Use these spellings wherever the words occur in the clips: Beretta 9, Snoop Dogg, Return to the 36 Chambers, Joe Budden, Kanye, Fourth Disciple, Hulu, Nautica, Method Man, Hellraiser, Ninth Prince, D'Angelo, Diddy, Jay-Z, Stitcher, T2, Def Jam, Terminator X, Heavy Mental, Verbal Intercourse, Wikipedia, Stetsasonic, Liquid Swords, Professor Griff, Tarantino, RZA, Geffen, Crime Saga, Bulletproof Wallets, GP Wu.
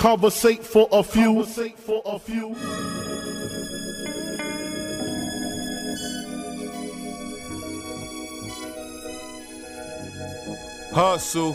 Conversate for a few. Conversate for a few. Hustle,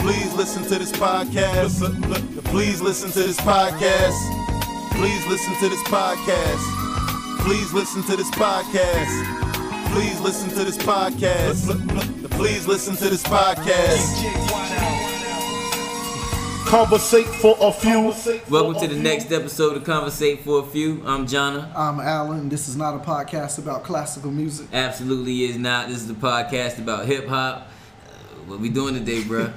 Please listen to this podcast. Please listen to this podcast. Please listen to this podcast. Please listen to this podcast. Please listen to this podcast. Please listen to this podcast. Conversate for a few. Welcome to the next episode of Conversate for a Few. I'm Jonna. I'm Alan. This is not a podcast about classical music. Absolutely is not. This is a podcast about hip hop. What we doing today, bruh?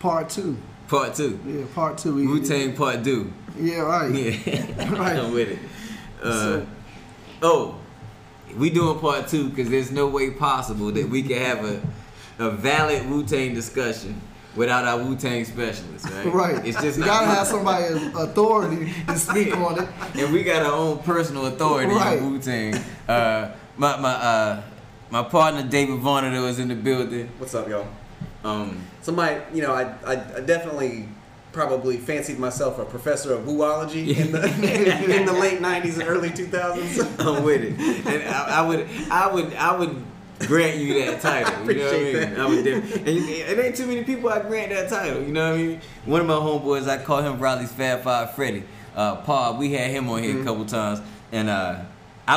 Part two. Yeah, part two. Wu Tang part two. Yeah, right. Yeah, right. I'm with it. We doing part two because there's no way possible that we can have a valid Wu Tang discussion without our Wu Tang specialist, right? Right. It's just you gotta have somebody authority to speak on it, and we got our own personal authority on Wu Tang. My partner David Varner was in the building. What's up, y'all? I definitely probably fancied myself a professor of Wu-ology in the late 90s and early 2000s. I'm with it, and I would grant you that title. I appreciate that. I would, and it ain't too many people I grant that title. You know what I mean? One of my homeboys, I call him Riley's Fab Five Freddy. Paul, we had him on here a couple times, and I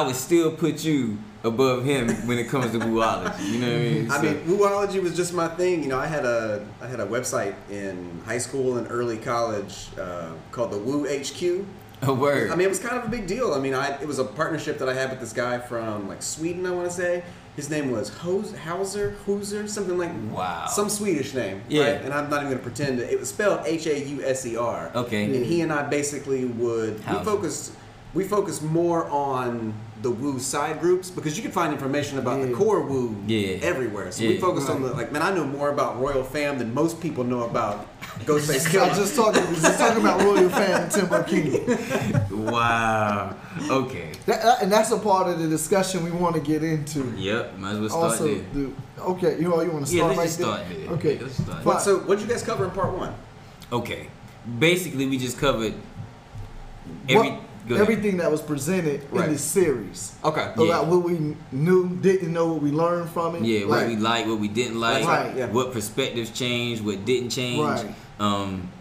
would still put you above him when it comes to Wu-ology, you know what I mean? I mean, Wu-ology was just my thing. You know, I had a website in high school and early college called the Wu HQ. A word. I mean, it was kind of a big deal. I mean, it was a partnership that I had with this guy from like Sweden, I want to say. His name was Hauser, something like some Swedish name, right? And I'm not even gonna pretend it was spelled Hauser. Okay. And he and I basically we focused more on the Wu side groups because you can find information about the core Wu everywhere. So we focused on I know more about Royal Fam than most people know about Ghostface Killah. I was just talking about Royal Fam and Timbo King. Wow. Okay. And that's a part of the discussion we want to get into. Yep. Might as well start also, there. Okay. You want to start there? Okay. Let's start. So what did you guys cover in part one? Okay. Basically, we just covered everything that was presented in this series. Okay. About what we knew, didn't know, what we learned from it. Yeah, what we liked, what we didn't like, what perspectives changed, what didn't change,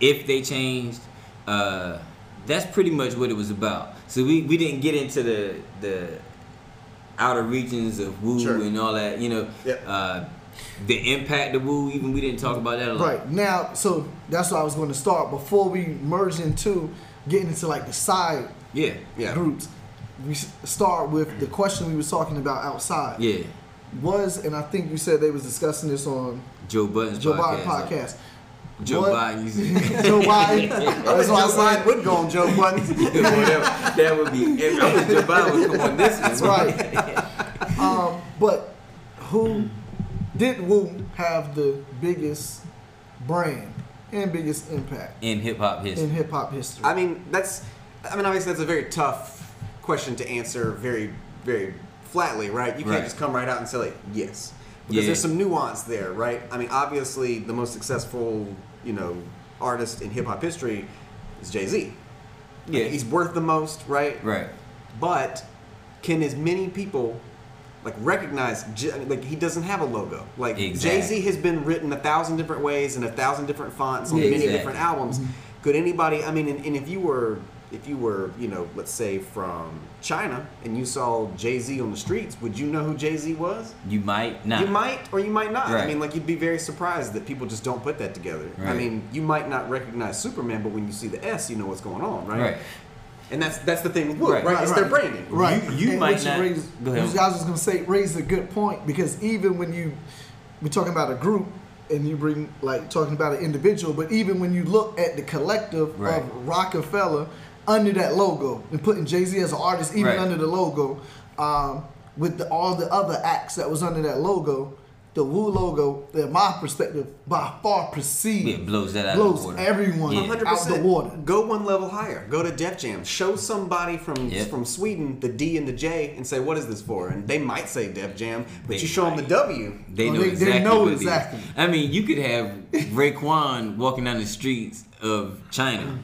if they changed. That's pretty much what it was about. So we didn't get into the outer regions of Wu and all that, the impact of Wu, even we didn't talk about that a lot. Right. Now, so that's what I was going to start. Before we merge into getting into like the side groups, we start with the question we was talking about outside. Yeah, and I think you said they was discussing this on Joe Budden's podcast. Joe Budden, Joe Budden. That's why I said would go on Joe Budden. That would be everything. Joe Budden would come on this one. That's right. But who did Wu have the biggest brand and biggest impact in hip hop history? I mean, obviously that's a very tough question to answer very, very flatly, right? You can't just come right out and say, like, yes. Because there's some nuance there, right? I mean, obviously the most successful, artist in hip hop history is Jay-Z. Yeah. He's worth the most, right? Right. But can as many people recognize, he doesn't have a logo. Like, exactly. Jay-Z has been written 1,000 different ways in 1,000 different fonts on many different albums. Mm-hmm. Could anybody, I mean, and if you were, let's say from China and you saw Jay-Z on the streets, would you know who Jay-Z was? You might not. You might or you might not. Right. I mean, you'd be very surprised that people just don't put that together. Right. I mean, you might not recognize Superman, but when you see the S, you know what's going on, right? Right. And that's the thing with Wu, right? It's their branding. Right. You might not. I was going to say, raise a good point, because even when we're talking about a group and you bring, talking about an individual, but even when you look at the collective of Rockefeller under that logo and putting Jay-Z as an artist even under the logo, with the, all the other acts that was under that logo. The Wu logo, in my perspective, by far precedes. It blows that out of the water. Everyone out the water. Go one level higher. Go to Def Jam. Show somebody from Sweden the D and the J and say, what is this for? And they might say Def Jam, but you show them the W. They know exactly. I mean, you could have Raekwon walking down the streets of China,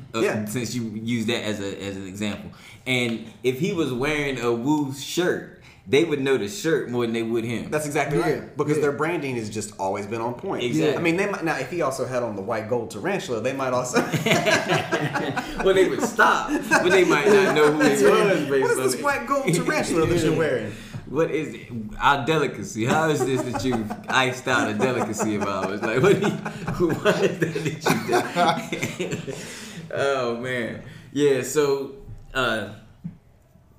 since you used that as an example. And if he was wearing a Wu shirt, they would know the shirt more than they would him. That's exactly right. Because their branding has just always been on point. Exactly. I mean, they might, now if he also had on the white gold tarantula, they might also. Well, they would stop, but they might not know who he was. What is this white gold tarantula that you're wearing? What is it? Our delicacy. How is this that you iced out a delicacy of ours? Like, what is that you did? Oh man, yeah. So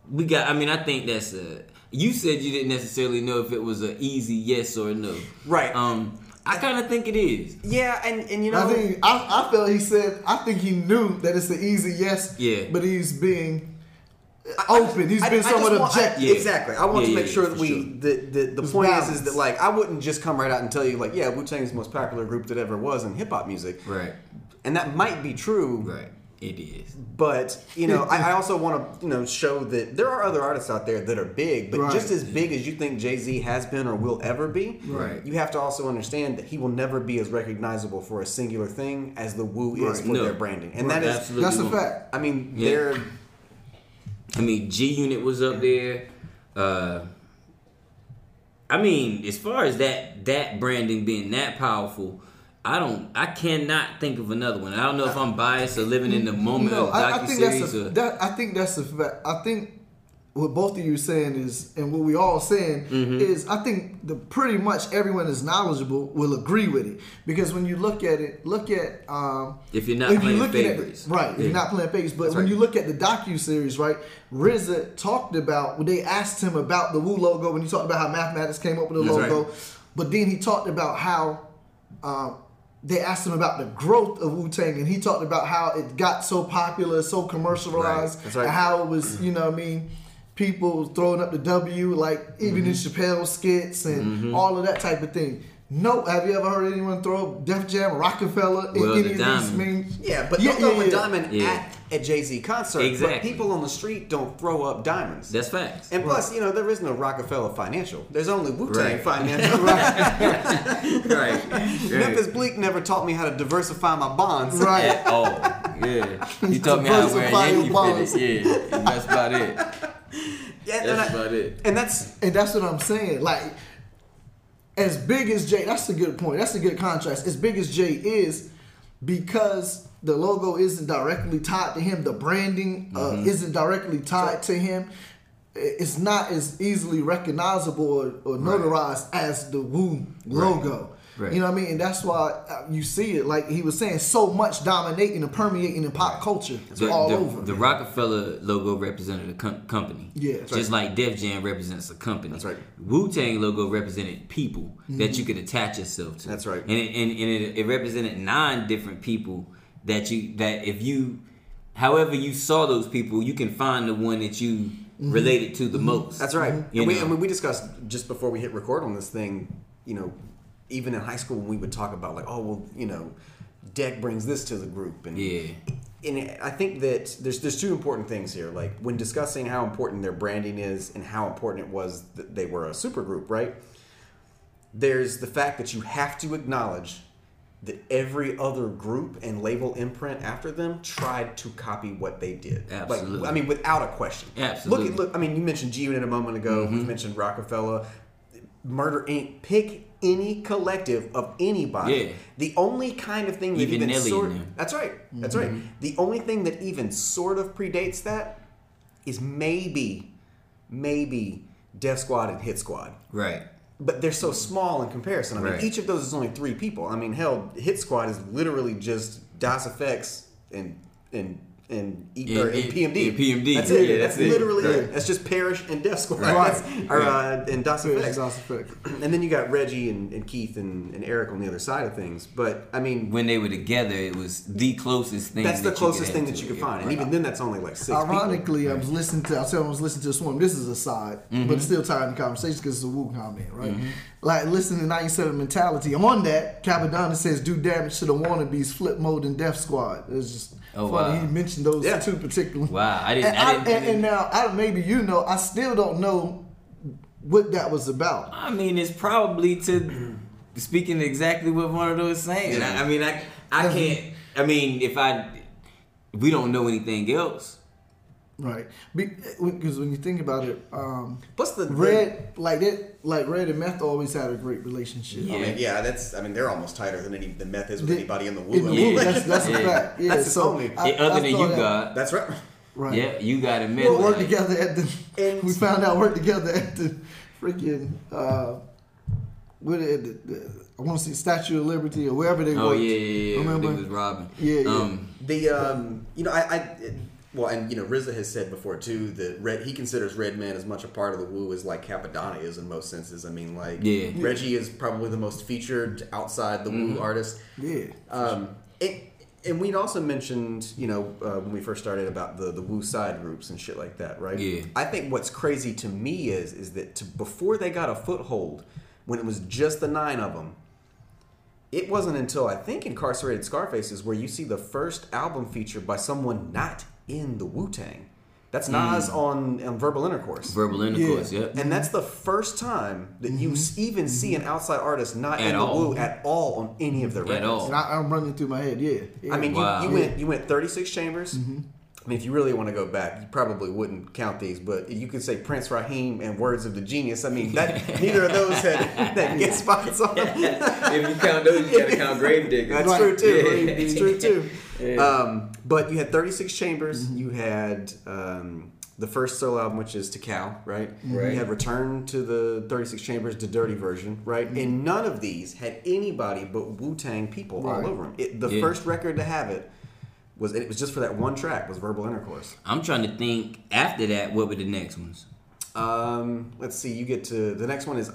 we got. I mean, I think that's a. You said you didn't necessarily know if it was an easy yes or no. Right. I kind of think it is. Yeah, and you know... I felt he said... I think he knew that it's an easy yes. Yeah. But he's being... open. He's been somewhat objective. Exactly. I want to make sure that the point is that, like, I wouldn't just come right out and tell you, like, yeah, Wu-Tang is the most popular group that ever was in hip-hop music. Right. And that might be true. Right. It is. But, you know, I also want to, you know, show that there are other artists out there that are big, but just as big as you think Jay-Z has been or will ever be, you have to also understand that he will never be as recognizable for a singular thing as the Wu is for their branding. And that's a fact. I mean, they're... I mean, G-Unit was up there. I mean, as far as that branding being that powerful... I cannot think of another one. I don't know if I'm biased or living in the moment of docuseries. I think that's a fact. I think what both of you are saying is, and what we all saying is, I think pretty much everyone is knowledgeable will agree with it, because when you look at if you're not playing favorites, you're not playing favorites. But when you look at the docuseries, RZA talked about when they asked him about the Wu logo, when he talked about how Mathematics came up with the logo, but then he talked about how. They asked him about the growth of Wu-Tang, and he talked about how it got so popular, so commercialized, and how it was, you know what I mean, people throwing up the W, like even in Chappelle's skits and all of that type of thing. No, have you ever heard anyone throw up Def Jam, Rockefeller, any of these memes? Yeah, but they'll throw a diamond at Jay-Z concert. Exactly. But people on the street don't throw up diamonds. That's facts. And plus, you know, there is no Rockefeller Financial. There's only Wu-Tang Financial. Memphis Bleak never taught me how to diversify my bonds. Right. At all. Yeah. He taught me how to wear Yankee bonds. Yeah. And that's about it. Yeah, that's about it. And that's what I'm saying. Like... As big as Jay, that's a good point. That's a good contrast. As big as Jay is, because the logo isn't directly tied to him, the branding isn't directly tied to him, it's not as easily recognizable or notarized as the Wu logo. Right. You know what I mean? And that's why you see it, like he was saying, so much dominating and permeating in pop culture all over. The Rockefeller logo represented a company. Yeah. Just like Def Jam represents a company. That's right. Wu-Tang logo represented people that you could attach yourself to. That's right. And it represented 9 different people however you saw those people, you can find the one that you related to the most. That's right. And we discussed just before we hit record on this thing, you know, even in high school, we would talk about like, oh, well, you know, Deck brings this to the group, and I think that there's 2 important things here. Like when discussing how important their branding is and how important it was that they were a supergroup, right? There's the fact that you have to acknowledge that every other group and label imprint after them tried to copy what they did. Absolutely. Like, I mean, without a question. Absolutely. Look. I mean, you mentioned G-Unit a moment ago. You mentioned Rockefeller, Murder Inc. Pick any collective of anybody. The only kind of thing that even sort of... That's right. The only thing that even sort of predates that is maybe Death Squad and Hit Squad. Right. But they're so small in comparison. I mean, each of those is only 3 people. I mean, hell, Hit Squad is literally just DOS Effects and and PMD. PMD. That's it. Yeah, that's literally it. That's just Parrish and Death Squad. Right. Or, and DOS Effect. And then you got Reggie and Keith and Eric on the other side of things. But, I mean... When they were together, it was the closest thing. That's the closest thing that you could find. And even then, that's only like six Ironically, people. I was listening to Swarm. This is a side, but it's still tied in the conversation because it's a Wu comment, right? Mm-hmm. Like, listening to 97 mentality. Among that, Cappadonna says, do damage to the wannabes, Flip Mode, and Death Squad. It's just... Oh, funny, wow. He mentioned those two particularly. Wow, I didn't. And now, maybe you know, I still don't know what that was about. I mean, it's probably speaking exactly what one of those saying. I mean, I can't. I mean, we don't know anything else. Right, because when you think about it, what's the Red like that? Like Red and Meth always had a great relationship. Yeah. I mean, they're almost tighter than Meth is with anybody in the Wu. Yeah. That's a fact. Yeah, that's so only other than you got. That's right. Right. Yeah, you got and Meth. We found out worked together at the freaking I want to see Statue of Liberty or wherever they were. Oh yeah. Remember? They was robbing. Yeah. Well, and, you know, RZA has said before, too, that he considers Redman as much a part of the Wu as, like, Cappadonna is in most senses. I mean, like, Reggie is probably the most featured outside the Wu artist. Yeah. And we'd also mentioned, you know, when we first started about the Wu side groups and shit like that, right? Yeah. I think what's crazy to me is that before they got a foothold, when it was just the 9 of them, it wasn't until, I think, Incarcerated Scarfaces where you see the first album feature by someone not in the Wu-Tang. That's Nas on Verbal Intercourse. And that's the first time that you even see an outside artist not in the Wu at all on any of their records. And I'm running through my head, I mean, you went 36 Chambers. I mean, if you really want to go back, you probably wouldn't count these, but you could say Prince Raheem and Words of the Genius. I mean, neither of those had that get spots on them. If you count those, you got to count Grave Diggers. That's true, too. Yeah. It's true, too. Yeah. But you had 36 Chambers. You had the first solo album, which is To Cow, right? You had Return to the 36 Chambers, the dirty version, right? And none of these had anybody but Wu-Tang people all over them. The first record to have it was just for that one track was Verbal Intercourse. I'm trying to think after that what were the next ones. Let's see. You get to the next one is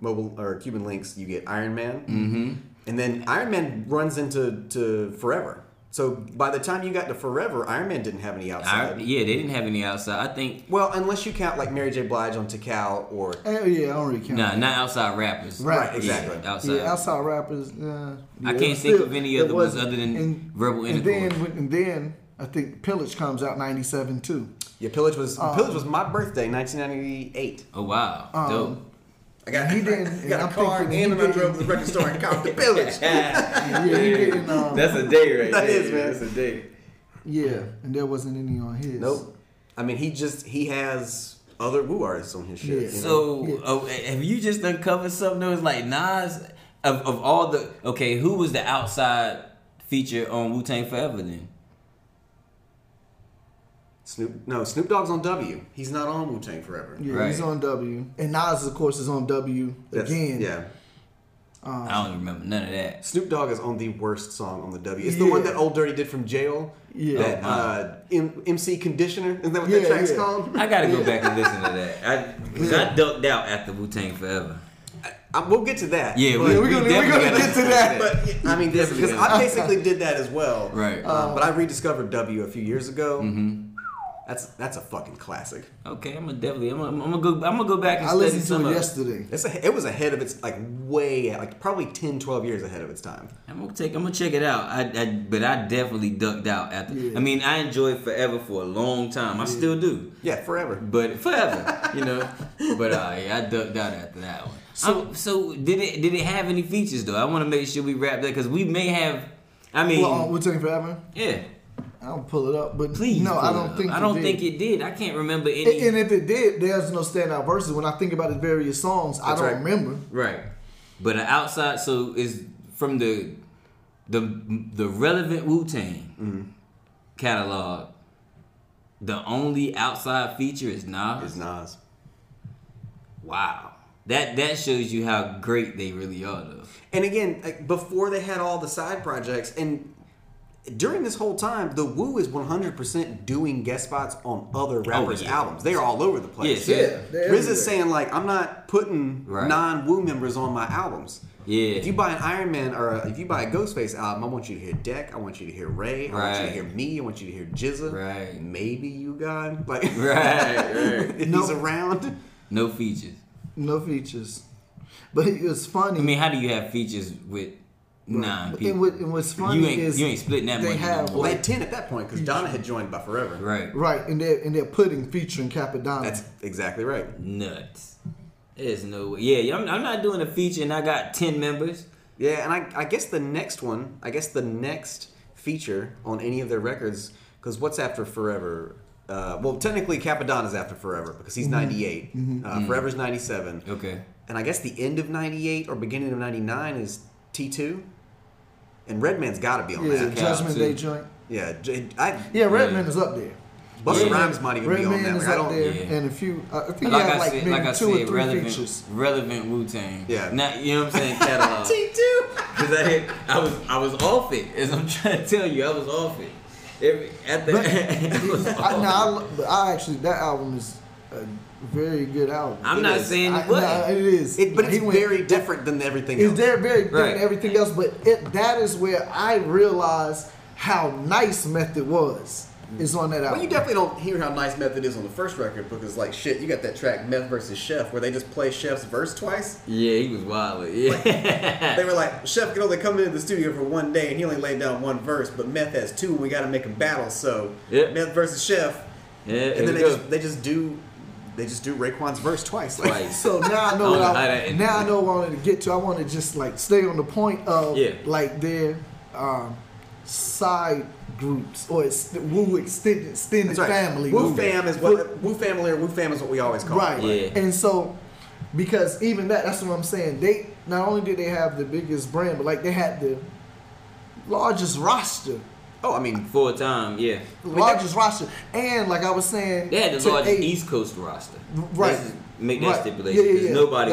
Mobile or Cuban Links. You get Iron Man. And then Iron Man runs into Forever. So by the time you got to Forever, Iron Man didn't have any outside. They didn't have any outside. I think. Well, unless you count like Mary J. Blige on Tikal or. Oh yeah, I already count. No, not outside rappers. Right, exactly. Outside rappers. I can't think of any other ones other than Verbal Intercourse. And then I think Pillage comes out 97 too. Yeah, Pillage was my birthday, 1998. Oh wow, dope. I got a car and I drove to the record store and copped the Pillage. That's a day right there. That is, man. That's a day. Yeah, and there wasn't any on his. Nope. I mean, he has other Wu artists on his shit. Yeah. Have you just uncovered something that was like Nas? Of all the... Okay, who was the outside feature on Wu-Tang Forever then? Snoop Dogg's on W. He's not on Wu Tang Forever. Yeah, right. He's on W. And Nas, of course, is on W again. Yeah. I don't remember none of that. Snoop Dogg is on the worst song on the W. It's the one that Old Dirty did from jail. Yeah. That MC Conditioner. Isn't that what that track's called? I gotta go back and listen to that. I ducked out after Wu Tang Forever. We'll get to that. Yeah, we're gonna get to that. But I mean, because I basically did that as well. Right. But I rediscovered W a few years ago. That's a fucking classic. Okay, I'm gonna go back and study some of it. I listened to it yesterday. It was ahead of its probably 10, 12 years ahead of its time. I'm gonna check it out. But I definitely ducked out after. Yeah. I mean, I enjoyed Forever for a long time. I still do. Yeah, forever. But forever, you know. But I ducked out after that one. So did it have any features though? I want to make sure we wrap that because we may have. I mean, we'll take Forever. Yeah. I'll pull it up, but please. No, I don't think it did. I can't remember any. And if it did, there's no standout verses. When I think about the various songs, I don't remember. Right, but outside, so it's from the relevant Wu-Tang catalog. The only outside feature is Nas. Wow. That shows you how great they really are, though. And again, before they had all the side projects and. during this whole time, the Wu is 100% doing guest spots on other rappers' albums. They are all over the place. Yeah. RZA's saying, like, I'm not putting non-Wu members on my albums. Yeah. If you buy an Iron Man or if you buy a Ghostface album, I want you to hear Deck. I want you to hear Ray. I want you to hear me. I want you to hear GZA. Right. Maybe you got like if he's around. No features. No features. But it was funny. I mean, how do you have features with? Nah, and what's funny is you ain't splitting that much. They had 10 at that point because Donna had joined by Forever. Right, and they're putting featuring Cappadonna. That's exactly right. Nuts. There's no way. Yeah, I'm not doing a feature and I got 10 members. Yeah, and I guess the next one, the next feature on any of their records, because what's after Forever? Well, technically Cappadonna's after Forever because he's 98. Forever's 97. Okay. And I guess the end of 98 or beginning of 99 is T2, and Redman's got to be on that. Judgment Day joint. Yeah, Redman is up there. Busta Rhymes might even be on that. Like, I don't. And a few have like maybe 2 or 3 features. Relevant Wu Tang. Yeah. Now, you know what I'm saying? Catalog. T2. Because I was off it. As I'm trying to tell you, I was off it. I actually that album is. Very good album. I'm not saying it's very different than everything else. It's very different than everything else, but that is where I realized how nice Method was. Is on that album. Well, you definitely don't hear how nice Method is on the first record because, like, shit, you got that track Meth vs. Chef where they just play Chef's verse twice. Yeah, he was wild. Yeah. Like, they were like, Chef can only come into the studio for one day and he only laid down one verse, but Meth has two and we got to make him battle, so Meth vs. Chef. Yeah, and then they just do Raekwon's verse twice. Like, so now I know what I wanted to get to. I want to just like stay on the point of like their side groups or Wu extended family. Wu Fam is what Wu Family or Wu Fam is what we always call it. Right. Yeah. And so because even that's what I'm saying. They not only did they have the biggest brand, but like they had the largest roster. Oh, I mean, full time, largest roster, and like I was saying, they had the largest East Coast roster. Right, make that stipulation because nobody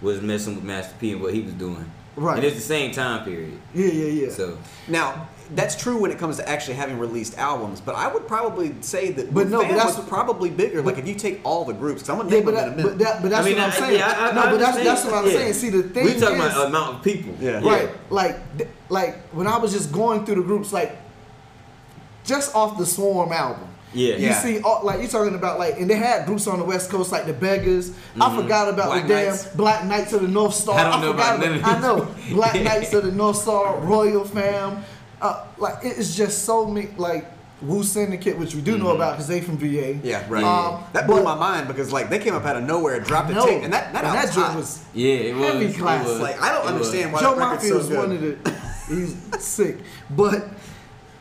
was messing with Master P and what he was doing. Right, and it's the same time period. Yeah. So now that's true when it comes to actually having released albums, but I would probably say that. But that's probably bigger. Like if you take all the groups, because I'm gonna name them in a minute. But that's what I'm saying. That's what I'm saying. See, the thing is, we talking about amount of people. Yeah, right. Like when I was just going through the groups, like. Just off the Swarm album. Yeah. You see, like, you're talking about, like, and they had groups on the West Coast, like the Beggars. Mm-hmm. I forgot about damn Black Knights of the North Star. I know. Black Knights of the North Star, Royal Fam. Like, it is just so many, like, Wu Syndicate, which we do know about because they from VA. Yeah, right. That blew my mind because, like, they came up out of nowhere and dropped a tape. And that joint was heavy class. Like, I don't understand why Joe Mafia so was good. One of the... He's sick. But...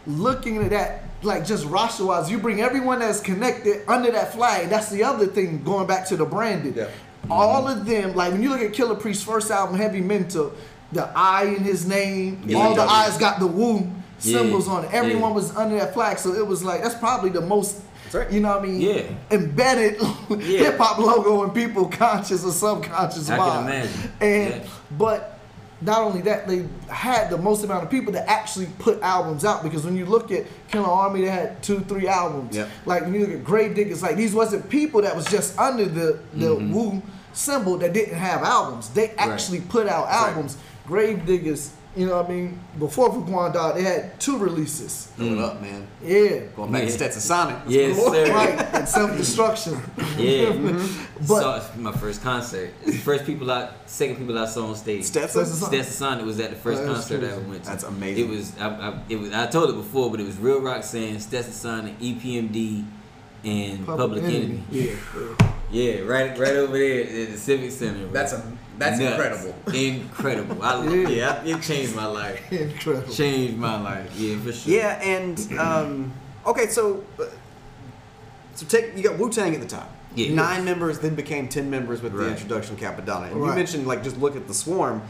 Looking at that, like just roster wise, you bring everyone that's connected under that flag. That's the other thing, going back to the branding. Yeah. All of them, like when you look at Killer Priest's first album, Heavy Mental, the I in his name, all the I's got the Wu symbols on it. Everyone was under that flag, so it was like that's probably the most, you know what I mean? Yeah. Embedded hip hop logo in people conscious or subconscious mind. I can imagine. And but. Not only that, they had the most amount of people that actually put albums out because when you look at Killah Army, they had 2-3 albums. Yep. Like when you look at Grave Diggers, like these wasn't people that was just under the Wu symbol that didn't have albums. They actually put out albums. Right. Grave Diggers, you know what I mean? Before Raekwon died, they had 2 releases. Going up, man. Yeah. Going back to Stetsasonic. Yes, sir. Right. And Self-Destruction. Yeah. But so my first concert. First people out, second people I saw on stage. Stetsasonic was at the first concert that I went to. That's amazing. It was. I told it before, but it was Real Roxanne, Stetsasonic, EPMD, and Public Enemy. Yeah. Yeah, right over there at the Civic Center. Right? That's incredible. Incredible. I love it changed my life. Incredible. Changed my life. Yeah, for sure. Yeah, and okay, so take you got Wu-Tang at the top. Yeah. 9 members then became 10 members with the introduction of Cappadonna. And you mentioned like just look at the Swarm.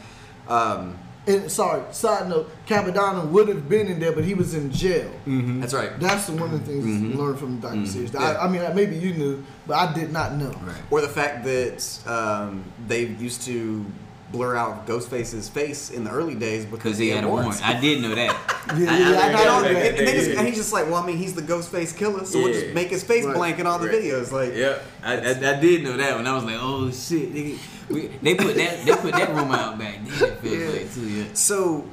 And side note, Cappadonna would have been in there, but he was in jail. Mm-hmm. That's right. That's one of the things you learned from the docuseries. Mm-hmm. I mean, maybe you knew, but I did not know. Right. Or the fact that they used to blur out Ghostface's face in the early days because he had a warrant. I did know that. And he's just like, well, I mean, he's the Ghostface killer, so we'll just make his face blank in all the videos. Like, I did know that when I was like, oh shit, nigga. They put that rumor out back then. So,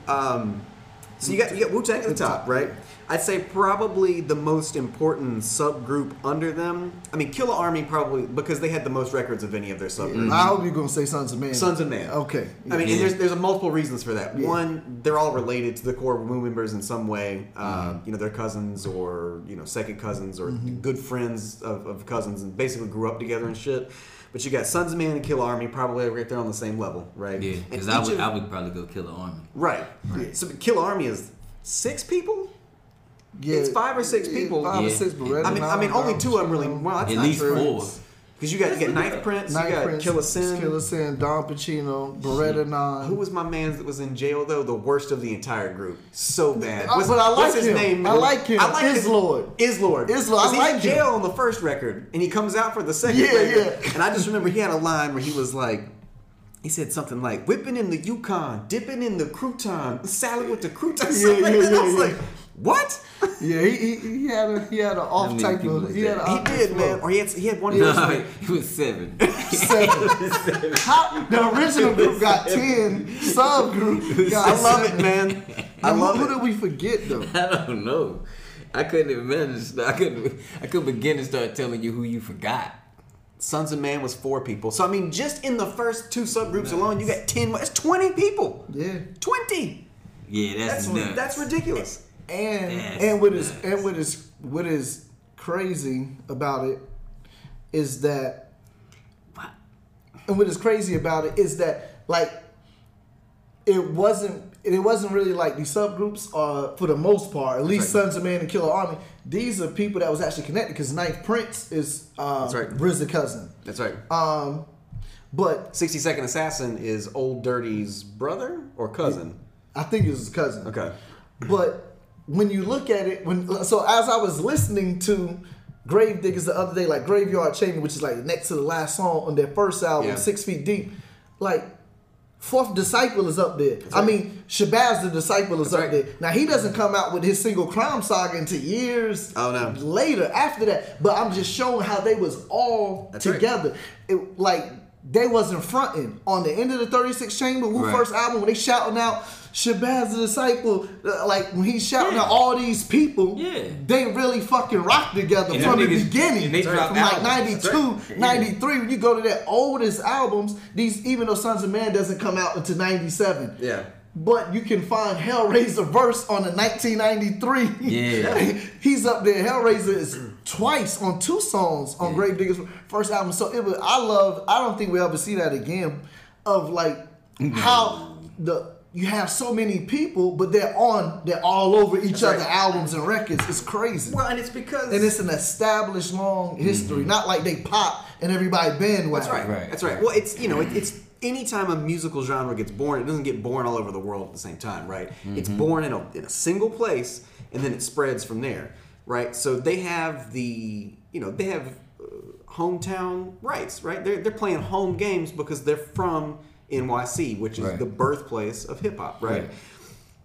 you got Wu-Tang at the top, right? I'd say probably the most important subgroup under them. I mean, Killah Army probably, because they had the most records of any of their subgroups. Mm-hmm. I hope you're going to say Sons of Man. Sons of Man. Okay. Yeah. I mean, and there's multiple reasons for that. Yeah. One, they're all related to the core Wu members in some way. They're cousins or, second cousins or good friends of cousins and basically grew up together and shit. But you got Sons of Man and Killah Army probably right there on the same level, right? Yeah, because I would probably go Killah Army. Right. Yeah. So Killah Army is 6 people? Yeah, it's 5 or 6 people. I mean, only 2 of them really. Well, that's at least 4. Because you got Ninth Prince, you got Killah Sin, Don Pacino, Beretta Nine. Who was my man that was in jail though? The worst of the entire group. So bad. But I like his name. I like him. Islord. He's in jail on the first record, and he comes out for the second record. Yeah. And I just remember he had a line where he was like, he said something like, whipping in the Yukon, dipping in the crouton, salad with the crouton. I was like, what? Yeah, he had an off type of... He did, man. Or he had one... he was 7. 7. The original group got 10. Subgroup got 7. I love it, man. Who did we forget, though? I don't know. I couldn't imagine. I couldn't begin to start telling you who you forgot. Sons of Man was 4 people. So, I mean, just in the first 2 subgroups alone, you got 10... That's 20 people. Yeah. 20. Yeah, that's nuts. That's ridiculous. And what is crazy about it is that like it wasn't really like these subgroups are for the most part, at least Sons of Man and Killah Army, these are people that was actually connected because Ninth Prince is RZA cousin. That's right. But 62nd Assassin is Old Dirty's brother or cousin? I think it was his cousin. Okay. But when you look at it, as I was listening to Grave Diggers the other day, like Graveyard Chamber, which is like next to the last song on their first album, 6 Feet Deep, like Fourth Disciple is up there. I mean, Shabazz the Disciple is up there. Now, he doesn't come out with his single Crime Saga until years later after that, but I'm just showing how they was all together. Right. It, like, they wasn't fronting. On the end of the 36th Chamber, Wu first album, when they shouting out, Shabazz the Disciple, like when he's shouting at all these people, they really fucking rock together from the beginning. They from like 92, 93, when you go to their oldest albums, these, even though Sons of Man doesn't come out until 97. Yeah. But you can find Hellraiser verse on the 1993. Yeah. He's up there. Hellraiser is twice on 2 songs on Grave Diggers' first album. So I don't think we'll ever see that again of like how you have so many people, but they're all over each other albums and records. It's crazy. Well, and it's because... And it's an established long history. Not like they pop and everybody bandwagon. That's right. Well, it's, it's anytime a musical genre gets born, it doesn't get born all over the world at the same time, right? Mm-hmm. It's born in a single place, and then it spreads from there, right? So they have the hometown rights, right? They're playing home games because they're from NYC, which is the birthplace of hip hop, right?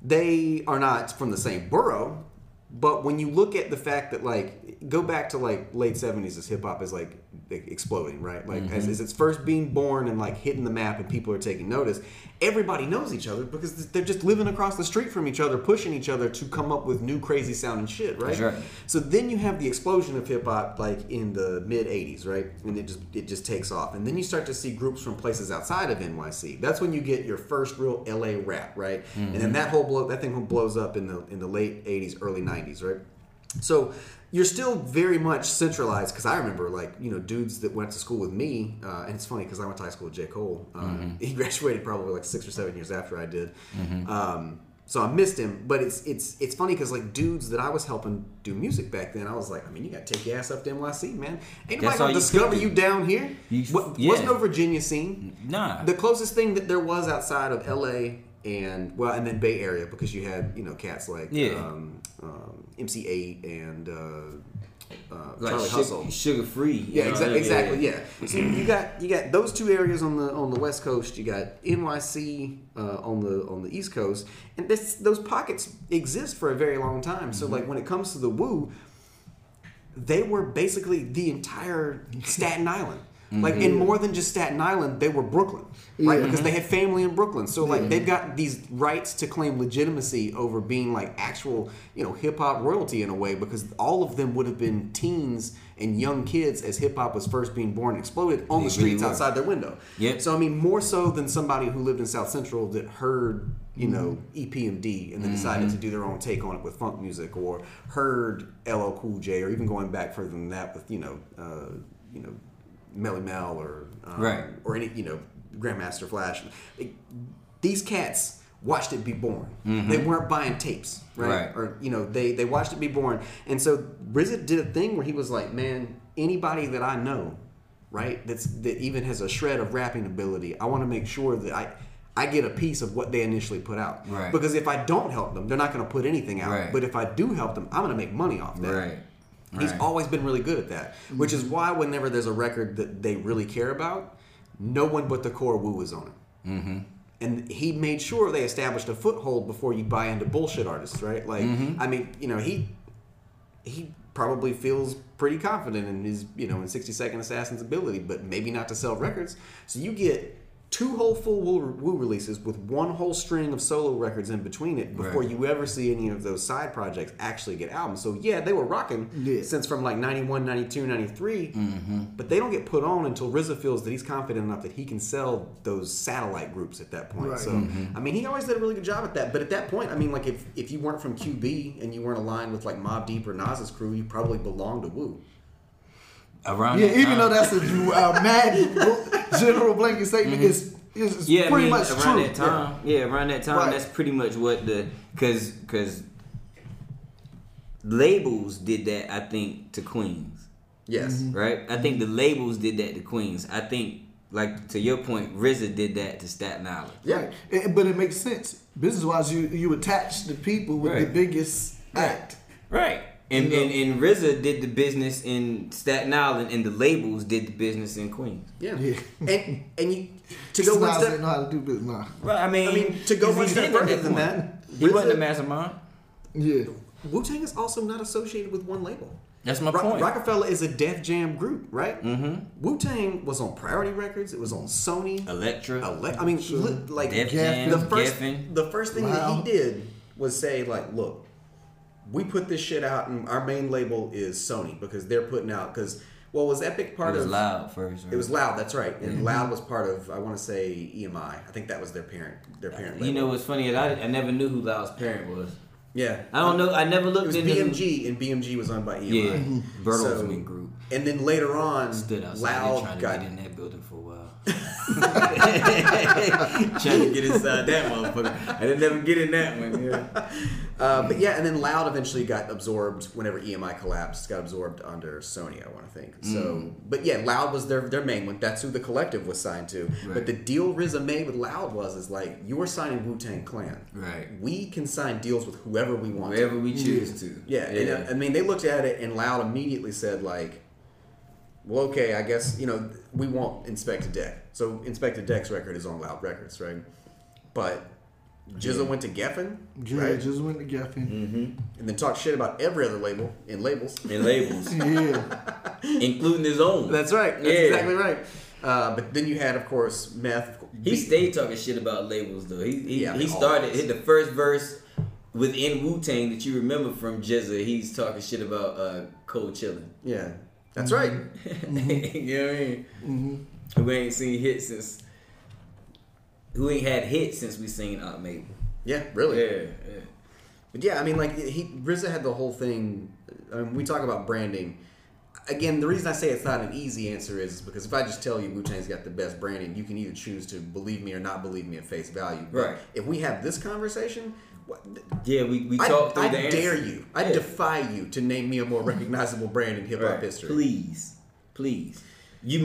They are not from the same borough, but when you look at the fact that go back to late 70s as hip hop is exploding, right? As it's first being born and hitting the map and people are taking notice, everybody knows each other because they're just living across the street from each other, pushing each other to come up with new crazy sounding shit, right? That's right. So then you have the explosion of hip hop in the mid 80s, right? And it just takes off. And then you start to see groups from places outside of NYC. That's when you get your first real LA rap, right? Mm-hmm. And then that thing blows up in the late 80s, early 90s, right? So you're still very much centralized because I remember dudes that went to school with me, and it's funny because I went to high school with J. Cole. He graduated probably 6 or 7 years after I did, so I missed him. But it's funny because dudes that I was helping do music back then, I was like, I mean, you got to take your ass up to NYC, man. Ain't nobody gonna discover you down here. Wasn't no Virginia scene. Nah. The closest thing that there was outside of LA and then Bay Area because you had cats like MC8 and like sugar free. Yeah, exactly. So you got those two areas on the West Coast. You got NYC on the East Coast, and those pockets exist for a very long time. So like when it comes to the Wu, they were basically the entire Staten Island. Like, and more than just Staten Island, they were Brooklyn, right? Yeah. Because they had family in Brooklyn. So, like, they've got these rights to claim legitimacy over being, like, actual, you know, hip-hop royalty in a way, because all of them would have been teens and young kids as hip-hop was first being born and exploded on the streets outside their window. Yep. So, I mean, more so than somebody who lived in South Central that heard, you know, EPMD and then decided to do their own take on it with funk music, or heard LL Cool J, or even going back further than that with, you know, Melly Mel or or any, you know, Grandmaster Flash. These cats watched it be born. They weren't buying tapes, right? Or, you know, they watched it be born. And so RZA did a thing where he was like, man, anybody that I know, right, that even has a shred of rapping ability, I want to make sure that I get a piece of what they initially put out. Right. Because if I don't help them, they're not going to put anything out. Right. But if I do help them, I'm going to make money off that. Right. He's always been really good at that, which is why whenever there's a record that they really care about, no one but the core Wu is on it. And he made sure they established a foothold before you buy into bullshit artists, right? Like, I mean, you know, he probably feels pretty confident in his, you know, in 60 Second Assassin's ability, but maybe not to sell records. So you get two whole full Wu releases with one whole string of solo records in between it before you ever see any of those side projects actually get albums. So yeah, they were rocking since from like 91, 92, 93, but they don't get put on until RZA feels that he's confident enough that he can sell those satellite groups at that point. Right. So, I mean, he always did a really good job at that, but at that point, I mean, like if you weren't from QB and you weren't aligned with like Mobb Deep or Nas's crew, you probably belonged to Wu. Around even though that's a mad general blanket statement, it's pretty much true. Around that time, that's pretty much what the because labels did that, I think, to Queens. Yes, right. I think the labels did that to Queens. I think, like to your point, RZA did that to Staten Island. Yeah, but it makes sense business wise. You attach the people with the biggest act, right? And RZA did the business in Staten Island, and the labels did the business in Queens. Yeah. And you, to go one step, know how to do business. Nah. Right. I mean, to go one step further than that, he wasn't a mastermind. Yeah. Wu-Tang is also not associated with one label. That's my point. Rockefeller is a Def Jam group, right? Wu-Tang was on Priority Records. It was on Sony, Elektra. I mean, like Def Jam, the first thing that he did was say, like, look, we put this shit out, and our main label is Sony because they're putting out. Because was Epic part of? It was Loud first. Right? It was Loud. That's right. And Loud was part of, I want to say, EMI. I think that was their parent label. You know what's funny? I never knew who Loud's parent was. Yeah, I don't know. I never looked into it. Was BMG, and BMG was owned by EMI. Yeah, Bertelsmann Group. And then later on, Loud got in that building for a while. Trying to get inside that motherfucker. I didn't ever get in that one. Yeah. But yeah, and then Loud eventually got absorbed whenever EMI collapsed. Got absorbed under Sony, I want to think. So, but yeah, Loud was their main one. That's who the collective was signed to. Right. But the deal RZA made with Loud was like, you are signing Wu-Tang Clan. Right. We can sign deals with whoever we want. Whoever we choose to. Yeah. Yeah. And, I mean, they looked at it and Loud immediately said like, well, okay, I guess, you know, we want Inspector Deck. So Inspector Deck's record is on Loud Records, right? But GZA went to Geffen, right? GZA went to Geffen. And then talked shit about every other label and labels. Yeah. Including his own. That's right. That's exactly right. But then you had, of course, Meth. He stayed talking shit about labels, though. He started, hit the first verse within Wu-Tang that you remember from GZA. He's talking shit about Cold Chillin'. Yeah. That's right. You know what I mean? We ain't seen hits since. Who ain't had hits since we seen Aunt Mabel? Yeah, really. Yeah. But yeah, I mean, like RZA had the whole thing. I mean, we talk about branding. Again, the reason I say it's not an easy answer is because if I just tell you Wu-Tang's got the best branding, you can either choose to believe me or not believe me at face value. But if we have this conversation. We talked through the answer. I dare you. I defy you to name me a more recognizable brand in hip hop history. Please. You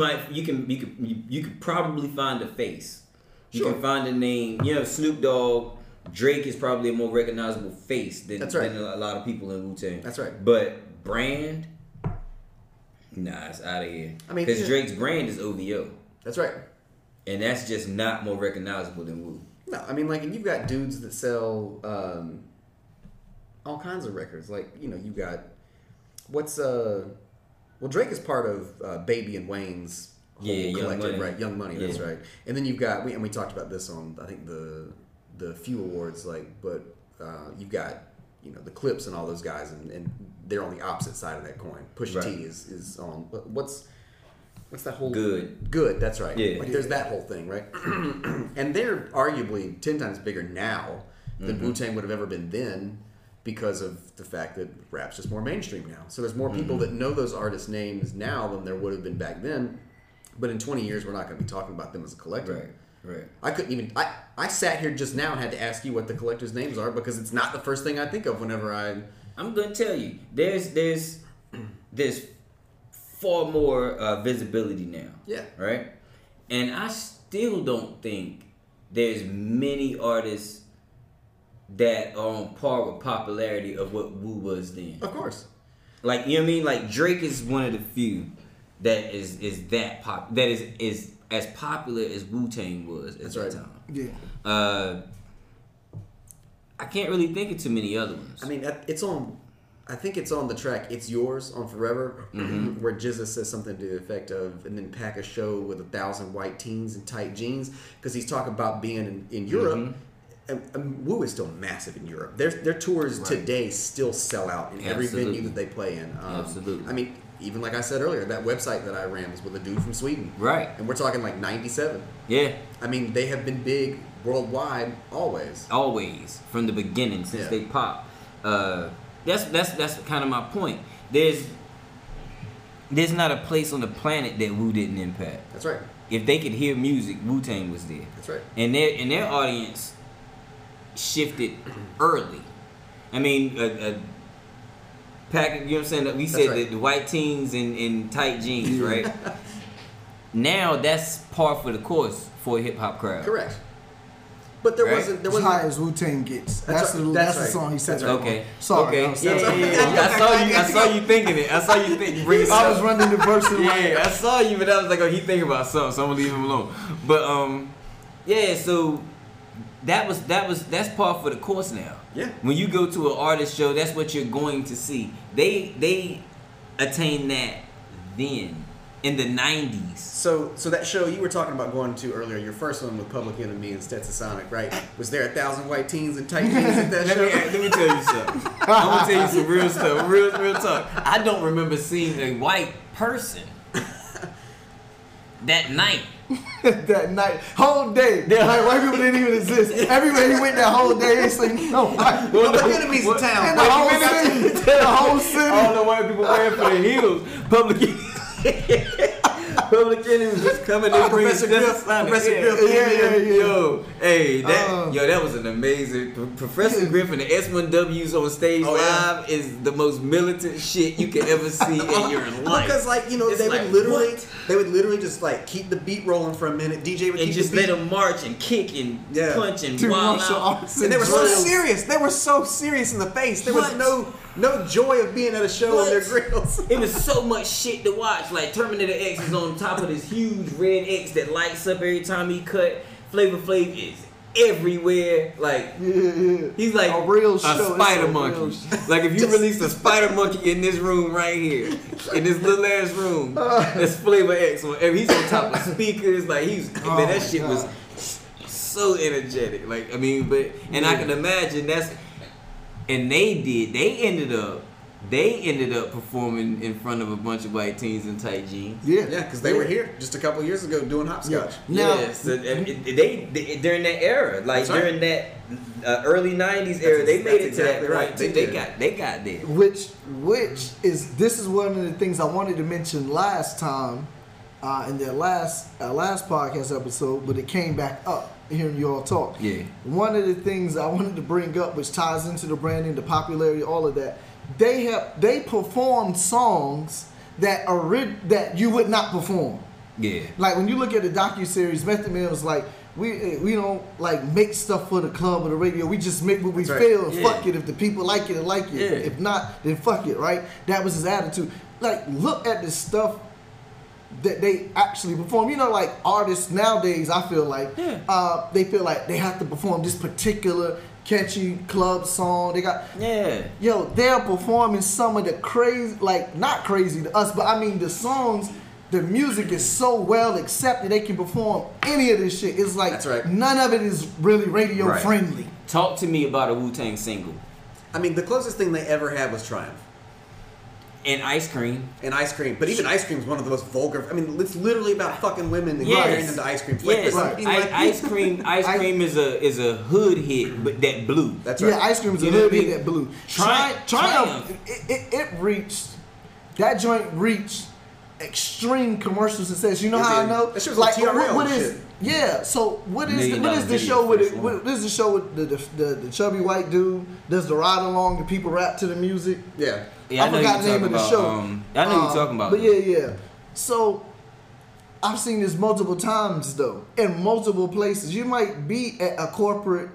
could probably find a face. You can find a name. You know, Snoop Dogg, Drake is probably a more recognizable face than a lot of people in Wu-Tang. That's right. But brand, Nah, it's out of here. I mean, because Drake's brand is OVO. That's right. And that's just not more recognizable than Wu. No, I mean, like, and you've got dudes that sell all kinds of records. Like, you know, you got well, Drake is part of Baby and Wayne's whole collective, Young Money. Right? Young Money, that's right. And then you've got, and we talked about this on, I think, the Few Awards, like, but you've got, you know, the Clips and all those guys, and they're on the opposite side of that coin. Pusha T is on what's that whole good? That's right. Yeah. Like there's that whole thing, right? And they're arguably 10 times bigger now than Wu-Tang would have ever been then, because of the fact that rap's just more mainstream now. So there's more people that know those artists' names now than there would have been back then. But in 20 years, we're not going to be talking about them as a collective. Right. Right. I couldn't even. I sat here just now and had to ask you what the collectors' names are because it's not the first thing I think of whenever I. I'm gonna tell you. There's far more visibility now. Yeah. Right. And I still don't think there's many artists that are on par with popularity of what Wu was then. Of course. Like, you know what I mean? Like, Drake is one of the few that is as popular as Wu-Tang was at that time. Yeah. I can't really think of too many other ones. I mean, I think it's on the track It's Yours on Forever, where GZA says something to the effect of, and then pack a show with 1,000 white teens in tight jeans, because he's talking about being in Europe. And Wu is still massive in Europe. Their tours today still sell out in every venue that they play in. Absolutely. I mean, even like I said earlier, that website that I ran was with a dude from Sweden. Right. And we're talking like 97. Yeah. I mean, they have been big worldwide always. Always. From the beginning, since they popped. That's kind of my point. There's not a place on the planet that Wu didn't impact. That's right. If they could hear music, Wu-Tang was there. That's right. And their audience shifted early. I mean, you know what I'm saying? We said that the white teens in tight jeans, right? Now that's par for the course for a hip hop crowd. Correct. But there wasn't as high as Wu-Tang gets. That's the song he said. Okay. Sorry. Okay. Yeah. I saw you thinking it. I saw you thinking. I was running the verse. Yeah. I saw you, but I was like, oh, he thinking about something, so I'm gonna leave him alone. But yeah. So. That's par for the course now. Yeah. When you go to an artist show, that's what you're going to see. They attained that then in the 90s. So that show you were talking about going to earlier, your first one with Public Enemy and Stetsasonic, right? Was there 1,000 white teens and tight jeans at that show? Let me tell you something. I'm gonna tell you some real stuff, real talk. I don't remember seeing a white person that night. That night, whole day, like white people didn't even exist. Everywhere he went that whole day, it's like no white people. Public Enemies in town. The whole city. All the white people wearing for their heels. Public Enemies was coming. They bringing Professor Griffin. Yeah. Yo, hey, that was an amazing Professor Griffin. The S1Ws on stage live is the most militant shit you can ever see in your life. Because like, you know, it's they would literally just like keep the beat rolling for a minute. DJ would let them march and kick and punch and wild out. And they were so serious. They were so serious in the face. There was no joy of being at a show on their grills. It was so much shit to watch. Like Terminator X is on top of this huge red X that lights up every time he cut. Flavor Flav is everywhere. Like he's like a real show. Spider monkey. Like if you release a spider monkey in this room right here, in this little ass room, that's Flavor X. He's on top of speakers. Like was so energetic. Like I mean, I can imagine that's. And they ended up performing in front of a bunch of white teens in tight jeans. Yeah, because they were here just a couple of years ago doing hopscotch. Yeah, so they during that era, like during that early 90s era, they made it to that right. They got there. Which is this is one of the things I wanted to mention last time in their last podcast episode, but it came back up. Hearing you all talk. Yeah. One of the things I wanted to bring up, which ties into the branding, the popularity, all of that, they performed songs that you would not perform. Yeah. Like when you look at the docuseries, Method Man was like, we don't like make stuff for the club or the radio. We just make what we feel. Yeah. Fuck it. If the people like it, they like it. Yeah. If not, then fuck it, right? That was his attitude. like look at the stuff that they actually perform. You know, like artists nowadays, I feel like they feel like they have to perform this particular catchy club song. They got yo, they're performing some of the crazy, like not crazy to us, but I mean the songs. The music is so well accepted, they can perform any of this shit. It's like none of it is really radio friendly. Talk to me about a Wu-Tang single. I mean, the closest thing they ever had was Triumph. And Ice Cream. And Ice Cream. But even Ice Cream is one of the most vulgar. I mean, it's literally about fucking women and comparing them to Ice Cream. Ice Cream is a hood hit but that blew. That's right. Yeah, Ice Cream is a hood hit that blew. Triumph. It reached, that joint reached extreme commercial success. You know how I know? That shit was like what is shit. Yeah, so what is the show with the chubby white dude does the ride along and people rap to the music? Yeah. Yeah, I forgot the name of the show. I know you're talking about. But yeah. So I've seen this multiple times though, in multiple places. You might be at a corporate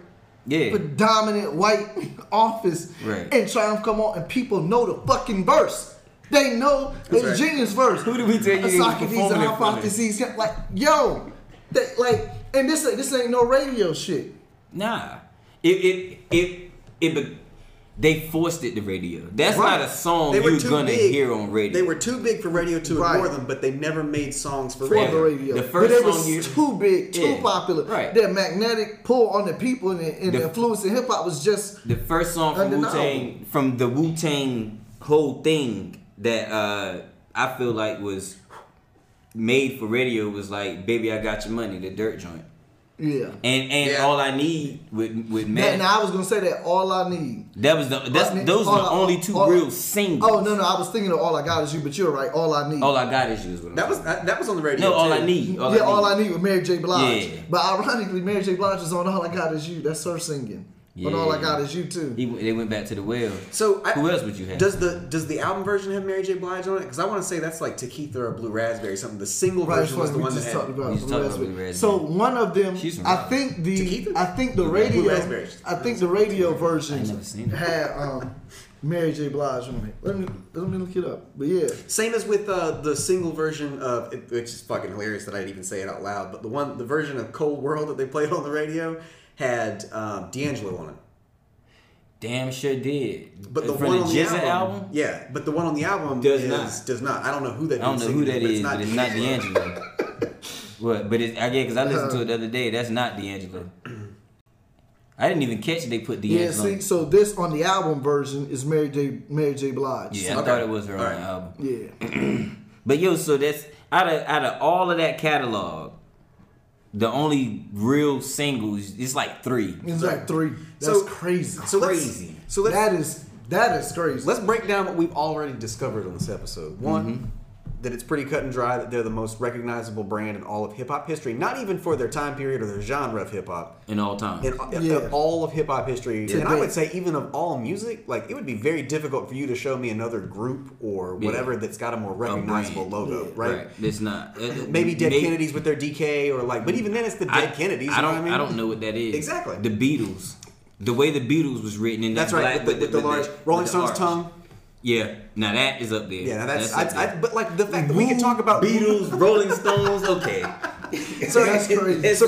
predominant white office and Triumph come on and people know the fucking verse. They know it's genius verse. Who do we tell you? Socrates and hypotheses. Like, yo, and this ain't no radio shit. Nah, they forced it to radio. That's not a song you're gonna hear on radio. They were too big for radio to ignore them, but they never made songs for the radio. The first song was too big, too popular. Right. Their magnetic pull on the people and the influence in hip hop was just the first song from Wu-Tang, from the Wu-Tang whole thing. That I feel like was made for radio was like "Baby, I Got Your Money," the Dirt joint. Yeah, and all I need with Matt. Now I was gonna say that all I need. That was those were the only two real singles. Oh no, I was thinking of "All I Got Is You," but you're right. All I need. All I got is you. Is what I'm that was on the radio. No, all too. I need. All I need. All I need with Mary J. Blige. Yeah. But ironically, Mary J. Blige is on "All I Got Is You." That's her singing. Yeah. But all I got is you too. They went back to the well. So who else would you have? Does the album version have Mary J. Blige on it? Because I want to say that's like Tequila or Blue Raspberry or something. The single version was the one that had. Blue Raspberry. So one of them, I think the radio version had Mary J. Blige on it. Let me look it up. But yeah, same as with the single version of, which is fucking hilarious that I'd even say it out loud. But the version of Cold World that they played on the radio had D'Angelo on it. Damn sure did. But the one on the GZA album? Yeah, but the one on the album does not. I don't know who that is. It's not D'Angelo. What? But it's, because I listened to it the other day. That's not D'Angelo. I didn't even catch they put D'Angelo. Yeah, see, so this on the album version is Mary J. Blige. Yeah, I thought it was her on the album. Yeah. But yo, so that's out of all of that catalog, the only real singles, it's like three. That's crazy. That is crazy. Let's break down what we've already discovered on this episode. One, that it's pretty cut and dry that they're the most recognizable brand in all of hip hop history. Not even for their time period or their genre of hip hop. In all time. In all of hip hop history. Yeah. And I would say even of all music, like it would be very difficult for you to show me another group or whatever that's got a more recognizable logo, right? It's not. Maybe Dead Kennedys with their DK or like, but even then it's the Dead Kennedys. I don't know what that is. Exactly. The Beatles. The way the Beatles was written in with the large Rolling Stones tongue. Yeah, now that is up there. Yeah, now that's up there. But like the fact that we can talk about Beatles, Rolling Stones, okay. So that's crazy.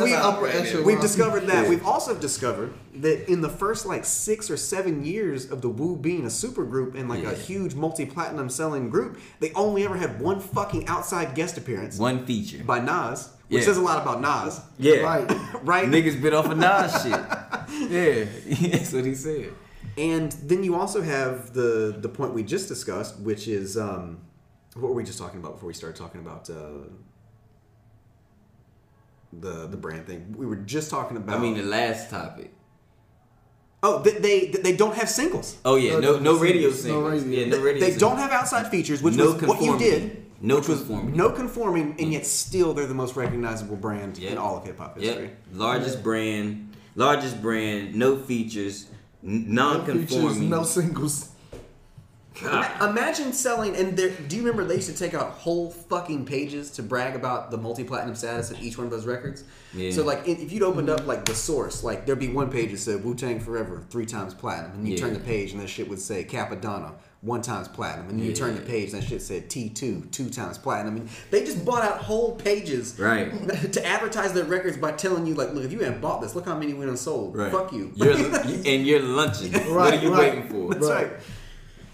We've discovered that. Yeah. We've also discovered that in the first like 6 or 7 years of the Wu being a supergroup and like a huge multi-platinum selling group, they only ever had one fucking outside guest appearance. One feature. By Nas, which says a lot about Nas. Yeah. Right. Niggas bit off of Nas shit. Yeah, that's what he said. And then you also have the point we just discussed, which is what were we just talking about before we started talking about the brand thing? We were just talking about. I mean, the last topic. Oh, they don't have singles. Oh yeah, no radio singles. They don't have outside features, which was what you did. No conforming, and yet still they're the most recognizable brand in all of hip hop history. Yep. Largest brand, no features. Non-conforming, no singles. God. Imagine selling, do you remember they used to take out whole fucking pages to brag about the multi-platinum status of each one of those records? Yeah. So like, if you'd opened up like the source, like there'd be one page that said Wu-Tang Forever 3 times platinum, and you turn the page and that shit would say Cappadonna one times platinum, and you turn the page and that shit said T2, two times platinum. And they just bought out whole pages to advertise their records by telling you, like, look, if you haven't bought this, look how many went unsold. Right. Fuck you. You're lunching. Right, what are you waiting for? That's right.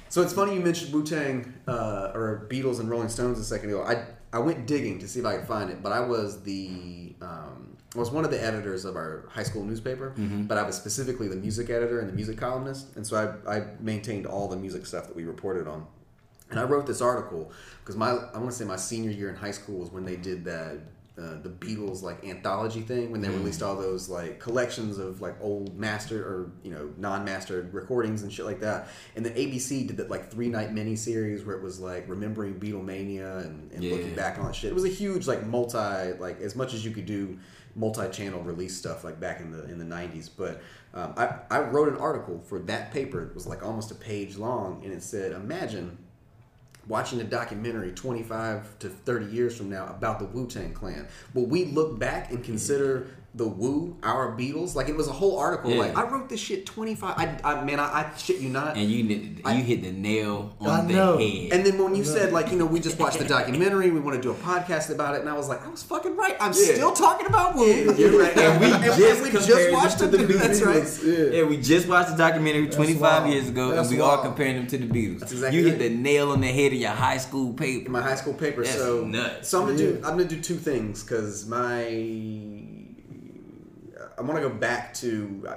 So it's funny you mentioned Wu-Tang or Beatles and Rolling Stones a second ago. I went digging to see if I could find it, but I was the I was one of the editors of our high school newspaper, but I was specifically the music editor and the music columnist, and so I maintained all the music stuff that we reported on. And I wrote this article because I want to say my senior year in high school was when they did that the Beatles like anthology thing, when they released all those like collections of like old master or non-mastered recordings and shit like that. And then ABC did that like 3-night miniseries where it was like remembering Beatlemania and looking back on shit. It was a huge like multi like as much as you could do multi-channel release stuff like back in the 90s. But I wrote an article for that paper. It was like almost a page long, and it said, imagine watching a documentary 25 to 30 years from now about the Wu-Tang Clan. Will we look back and consider the Wu our Beatles? Like, it was a whole article. Yeah. Like, I wrote this shit 25... I shit you not. And you hit the nail on the head. And then when you said, like, we just watched the documentary, we want to do a podcast about it, and I was like, I was fucking right. I'm still talking about Wu. Yeah, you're right. And we just watched them to the Beatles. That's right. Yeah, we just watched the documentary 25 years ago, and we are comparing them to the Beatles. That's exactly right. You hit the nail on the head in your high school paper. In my high school paper. That's nuts. So I'm going to do two things, because I want to go back to.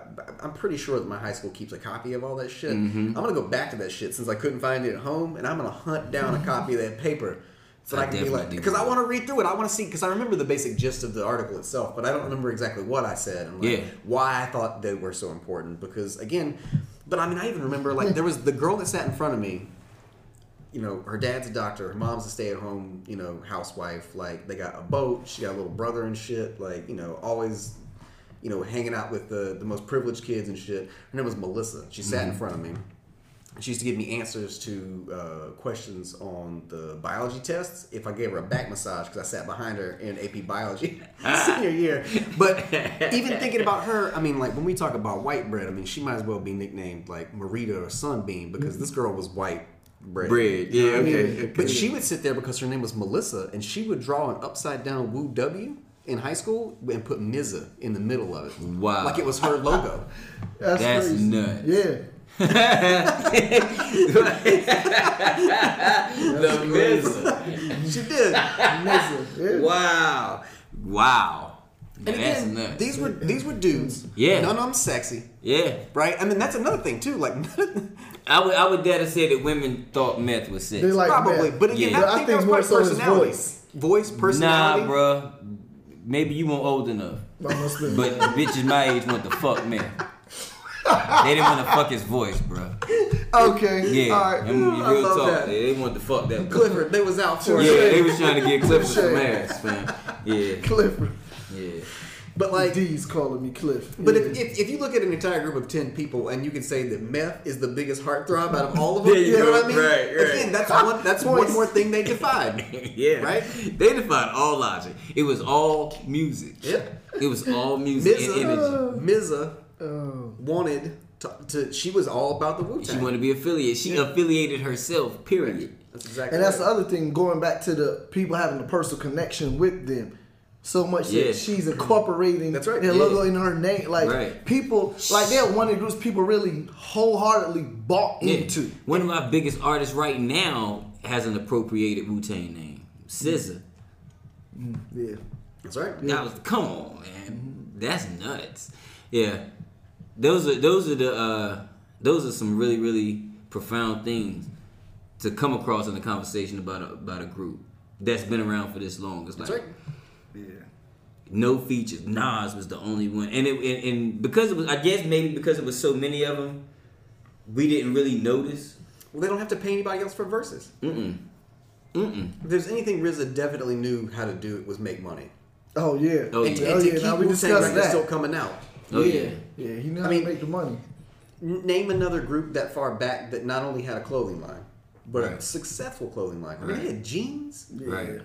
I'm pretty sure that my high school keeps a copy of all that shit. Mm-hmm. I'm gonna go back to that shit since I couldn't find it at home, and I'm gonna hunt down a copy of that paper so that I can be like, because I want to read through it. I want to see, because I remember the basic gist of the article itself, but I don't remember exactly what I said and why I thought they were so important. Because again, but I mean, I even remember like there was the girl that sat in front of me. Her dad's a doctor, her mom's a stay-at-home, housewife. Like they got a boat, she got a little brother and shit. Like always. Hanging out with the most privileged kids and shit. Her name was Melissa. She sat in front of me. She used to give me answers to questions on the biology tests if I gave her a back massage because I sat behind her in AP Biology senior year. But even thinking about her, I mean, like when we talk about white bread, I mean, she might as well be nicknamed like Marita or Sunbeam because this girl was white. Bread. Yeah, okay. But she would sit there because her name was Melissa, and she would draw an upside down Wu W in high school and put MZA in the middle of it. Wow. Like it was her logo. That's nuts. Yeah. The MZA. She did. MZA. Yeah. Wow. And again, that's nuts. These were dudes. Yeah. None of them sexy. Yeah. Right? I mean, that's another thing too. Like I would dare to say that women thought meth was sexy. Like probably. Meth. But again, I think that was more so personalities. Voice, personality. Nah, bro. Maybe you weren't old enough, but bitches my age want to fuck man. They didn't want to fuck his voice, bro. Okay, yeah, all right. Real talk, that. They wanted to fuck that. Clifford, they was out for it. Yeah, they was trying to get Clifford some ass, man. Yeah, Clifford. Yeah, but like D's calling me Cliff. But if you look at an entire group of 10 people and you can say that meth is the biggest heartthrob out of all of them, you know what I mean? Right. Again, that's one more thing they defied. Yeah. Right? They defied all logic. It was all music. Yep. It was all music and energy. MZA wanted to she was all about the Wu-Tang. She wanted to be affiliated. She affiliated herself, period. That's exactly right. And that's the other thing, going back to the people having a personal connection with them. So much that she's incorporating their logo in her name. Like people, like they're one of the groups people really wholeheartedly bought into. One of my biggest artists right now has an appropriated Wu-Tang name, GZA. Yeah, that's right. Yeah. That was come on, man. That's nuts. Yeah, those are some really really profound things to come across in a conversation about a group that's been around for this long. It's like. That's right. Yeah. No features. Nas was the only one, and because it was, I guess maybe because it was so many of them, we didn't really notice. Well, they don't have to pay anybody else for verses. If there's anything RZA definitely knew how to do, it was make money. Oh yeah. Oh yeah. And to keep Wu-Tang records still coming out. Oh yeah. Yeah. He knew how to make the money. Name another group that far back that not only had a clothing line, but a successful clothing line. I mean, they had jeans,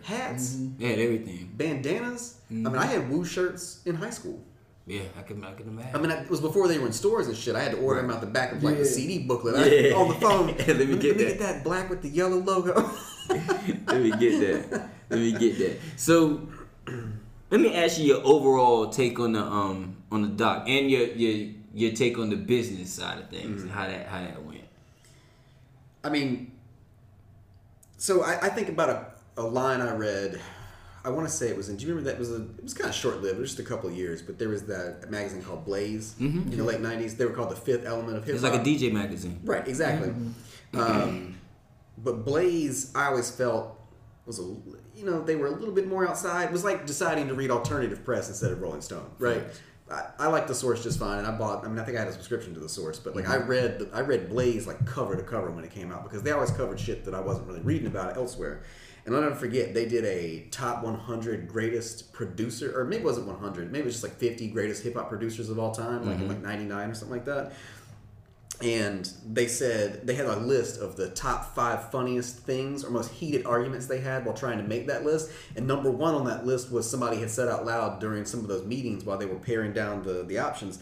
hats, they had everything, bandanas. I mean, I had Wu shirts in high school. Yeah, I can imagine. I mean, it was before they were in stores and shit. I had to order them out the back of like the CD booklet on the phone. Let me get that black with the yellow logo. Let me get that. So, let me ask you your overall take on the doc and your take on the business side of things and how that went. I mean, so I think about a line I read. I want to say it was in. Do you remember that it was kind of short lived? It was just a couple of years, but there was that magazine called Blaze in the late '90s. They were called the Fifth Element of Hip Hop. It was like a DJ magazine, right? Exactly. Mm-hmm. But Blaze, I always felt was they were a little bit more outside. It was like deciding to read alternative press instead of Rolling Stone, right? I like the Source just fine, and I think I had a subscription to the Source, but like I read Blaze like cover to cover when it came out because they always covered shit that I wasn't really reading about elsewhere. And I'll never forget, they did a top 100 greatest producer, or maybe it wasn't 100, maybe it was just like 50 greatest hip-hop producers of all time, like in like 99 or something like that. And they said, they had a list of the top 5 funniest things or most heated arguments they had while trying to make that list. And number 1 on that list was somebody had said out loud during some of those meetings while they were paring down the options,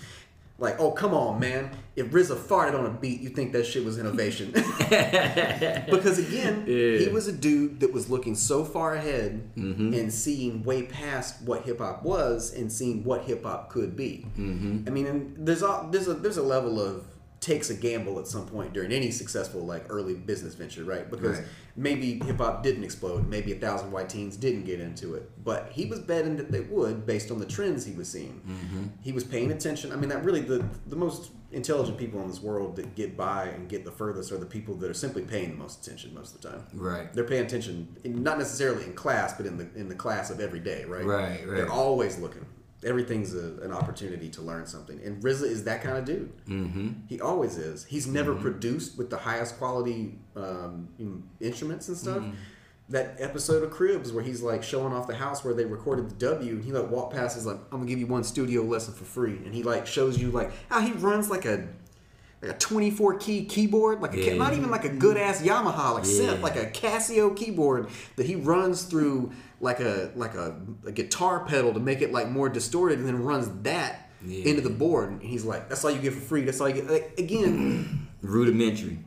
like, oh, come on, man. If RZA farted on a beat, you think that shit was innovation. Because, again, he was a dude that was looking so far ahead and seeing way past what hip-hop was and seeing what hip-hop could be. I mean, and there's a level of takes a gamble at some point during any successful like early business venture, right? Because maybe hip-hop didn't explode. Maybe 1,000 white teens didn't get into it. But he was betting that they would based on the trends he was seeing. He was paying attention. I mean, that really the most intelligent people in this world that get by and get the furthest are the people that are simply paying the most attention most of the time. Right. They're paying attention, not necessarily in class, but in the class of every day, right? Right, right. They're always looking. Everything's an opportunity to learn something. And RZA is that kind of dude. He always is. He's never produced with the highest quality instruments and stuff. That episode of Cribs where he's like showing off the house where they recorded the W and he like walked past and is like, I'm going to give you one studio lesson for free. And he like shows you like how he runs like a 24 key keyboard, like not even like a good ass Yamaha, like synth, like a Casio keyboard that he runs through like a guitar pedal to make it like more distorted, and then runs that into the board, and he's like, "That's all you get for free. That's all you get." Like, again, rudimentary.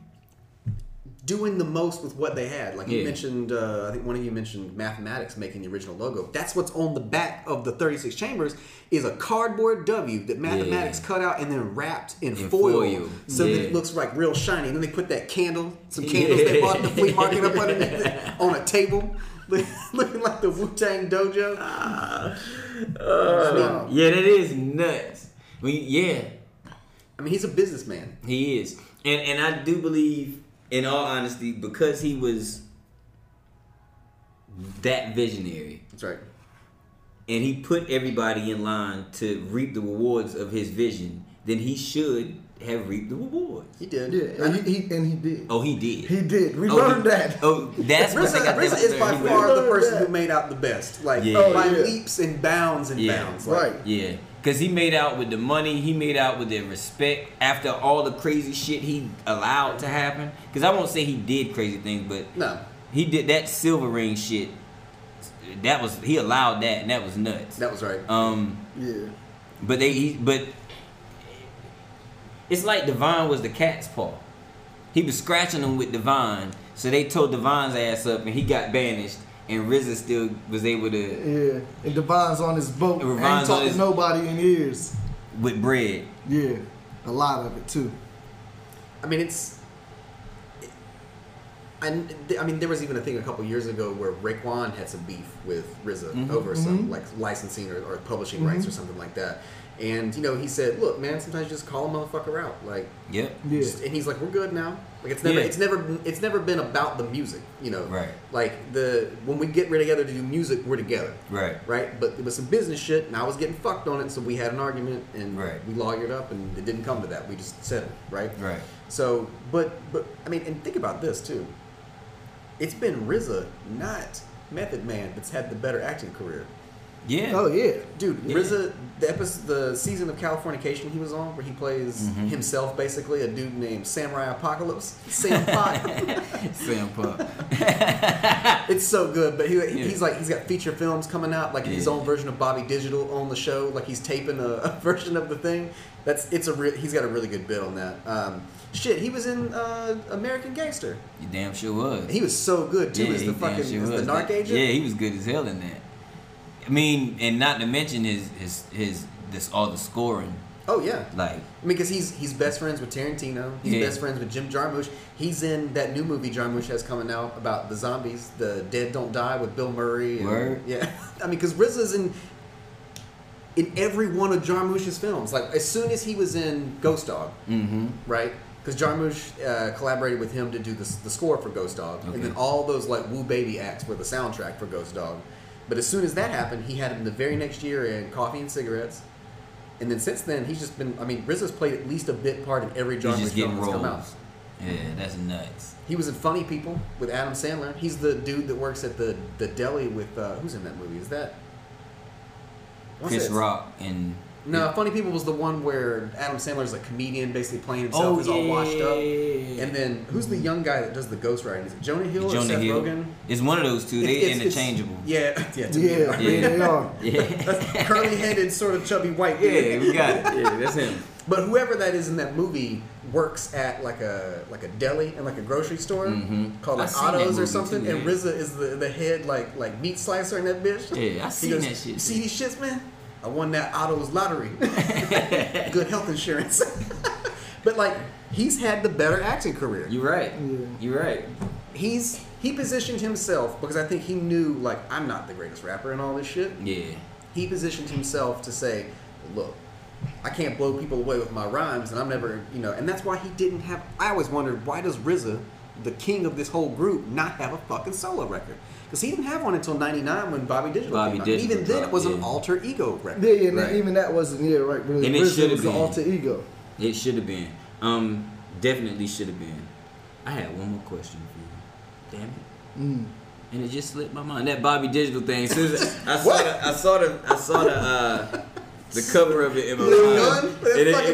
Doing the most with what they had. Like you mentioned, I think one of you mentioned mathematics making the original logo. That's what's on the back of the 36 Chambers is a cardboard W that mathematics cut out and then wrapped in foil. So that it looks like real shiny. And then they put that candle, some candles they bought at the flea market up underneath it on a table. Looking like the Wu Tang dojo. That is nuts. I mean, he's a businessman. He is. And I do believe, in all honesty, because he was that visionary. That's right. And he put everybody in line to reap the rewards of his vision. Then he should have reaped the rewards. He did. Yeah, and he did. Oh, he did. He did. We learned that. Oh, that's what I got. RZA is by far the person who made out the best. Like, by leaps and bounds and bounds. Like, right. Yeah. Because he made out with the money, he made out with the respect after all the crazy shit he allowed to happen. Because I won't say he did crazy things, but he did that silver ring shit. That was, he allowed that, and that was nuts. That was right. But it's like Devine was the cat's paw. He was scratching them with Devine, so they tore Devine's ass up, and he got banished. And RZA still was able to... Yeah, and Divine's on his boat. And ain't talking to nobody in ears. With bread. Yeah, a lot of it, too. I mean, there was even a thing a couple years ago where Raekwon had some beef with RZA over some like licensing or publishing rights or something like that. And, he said, look, man, sometimes you just call a motherfucker out. Like, and he's like, we're good now. Like, it's never been about the music, Right. Like, when we get together to do music, we're together. Right. Right? But it was some business shit, and I was getting fucked on it, so we had an argument, and we lawyered up, and it didn't come to that. We just settled, right? Right. So, but, I mean, and think about this, too. It's been RZA, not Method Man, that's had the better acting career. Yeah. Oh yeah, dude. Yeah. RZA, the season of Californication he was on, where he plays himself, basically a dude named Samurai Apocalypse, Sam Pop. Sam Pop. It's so good, but he's like, he's got feature films coming out, like his own version of Bobby Digital on the show, like he's taping a version of the thing. He's got a really good bit on that. Shit, he was in American Gangster. You damn sure was. He was so good too, as the fucking the narc agent. Yeah, he was good as hell in that. I mean, and not to mention all the scoring. Oh yeah, like I mean, because he's best friends with Tarantino. He's best friends with Jim Jarmusch. He's in that new movie Jarmusch has coming out about the zombies, The Dead Don't Die, with Bill Murray. And, word. Yeah, I mean, because RZA's in every one of Jarmusch's films. Like as soon as he was in Ghost Dog, right? Because Jarmusch collaborated with him to do the score for Ghost Dog, and then all those like Wu Baby acts were the soundtrack for Ghost Dog. But as soon as that happened, he had him the very next year in Coffee and Cigarettes. And then since then, he's just been... I mean, RZA's played at least a bit part in every genre film that's come out. Yeah, that's nuts. He was in Funny People with Adam Sandler. He's the dude that works at the deli with... who's in that movie? Is that... Chris Rock and... No, yeah. Funny People was the one where Adam Sandler's a comedian basically playing himself. He's all washed up. And then, who's the young guy that does the ghostwriting? Is it Jonah Hill or Seth Rogen? It's one of those two. They're interchangeable. They are. Yeah. Curly-headed, sort of chubby white dude. Yeah, we got it. Yeah, that's him. But whoever that is in that movie works at like a deli and like a grocery store called like Otto's or something. And RZA is the head like meat slicer in that bitch. Yeah, I seen that shit. See these shits, man? I won that Otto's lottery. Good health insurance. But like, he's had the better acting career. You're right. Yeah. You're right. He positioned himself, because I think he knew, like, I'm not the greatest rapper and all this shit. Yeah. He positioned himself to say, look, I can't blow people away with my rhymes, and I'm never, and that's why he didn't have, I always wondered, why does RZA, the king of this whole group, not have a fucking solo record? Because he didn't have one until 99 when Bobby Digital came out. Even then, it was an alter ego record. Yeah, and even that wasn't, really. And it should have been. It was an alter ego. It should have been. Definitely should have been. I had one more question for you. Damn it. And it just slipped my mind. That Bobby Digital thing. As soon as I saw the cover of it in my mind. And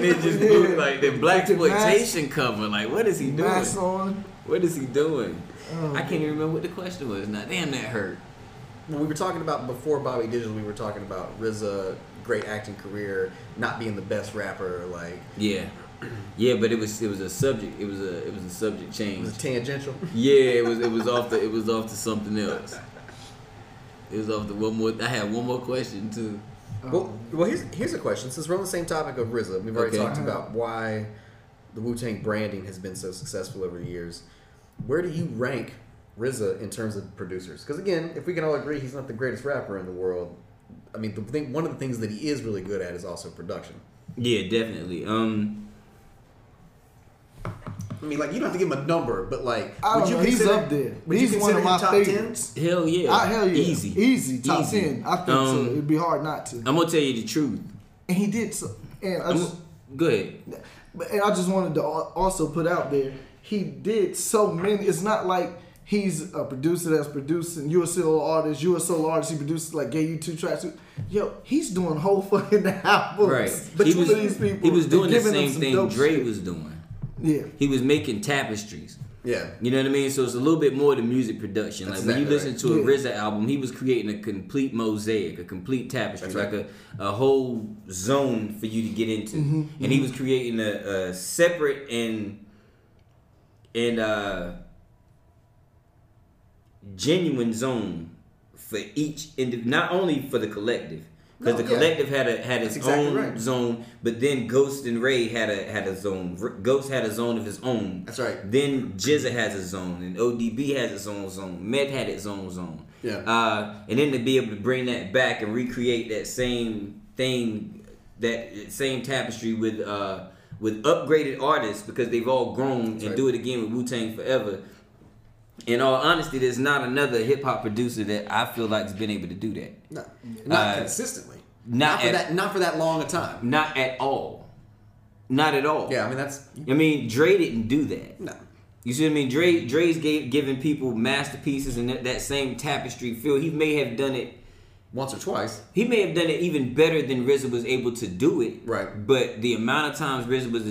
it just moved like the Blaxploitation cover. Like, what is he doing? Mask on. What is he doing? Oh, I can't even remember what the question was now. Damn, that hurt. When we were talking about before Bobby Digital, we were talking about RZA, great acting career, not being the best rapper, like but it was a subject change. It was tangential. Yeah, it was off to something else. It was off to one more. I had one more question too. Well, here's a question. Since we're on the same topic of RZA, we've already talked about why the Wu-Tang branding has been so successful over the years. Where do you rank RZA in terms of producers? Because again, if we can all agree he's not the greatest rapper in the world, I mean, one of the things that he is really good at is also production. Yeah, definitely. I mean, like, you don't have to give him a number, but like, he's up there. He's one of my top favorites. Hell yeah. Hell yeah. Easy. Top 10. I think so. It'd be hard not to. I'm gonna tell you the truth. And he did so. And go ahead. And I just wanted to also put out there, he did so many. It's not like he's a producer that's producing. You're a solo artist. He produced, like, gave you 2 tracks. Yo, he's doing whole fucking albums. Right. But these people, he was doing the same thing Dre was doing. Yeah. He was making tapestries. Yeah. You know what I mean? So it's a little bit more than music production. That's like, when you listen to a RZA album, he was creating a complete mosaic, a complete tapestry, a whole zone for you to get into. And he was creating a separate and genuine zone for each, not only for the collective, because the collective had its own zone, but then Ghost and Ray had a zone. Ghost had a zone of his own. That's right. Then GZA has a zone, and ODB has its own zone. Meth had its own zone. Yeah. And then to be able to bring that back and recreate that same thing, that same tapestry with upgraded artists, because they've all grown do it again with Wu-Tang Forever. In all honesty, there's not another hip-hop producer that I feel like has been able to do that. No. Not consistently. Not for that long a time. Not at all. Not at all. Yeah, I mean, Dre didn't do that. No. You see what I mean? Dre's giving people masterpieces and that same tapestry feel. He may have done it once or twice. He may have done it even better than RZA was able to do it. Right. But the amount of times RZA was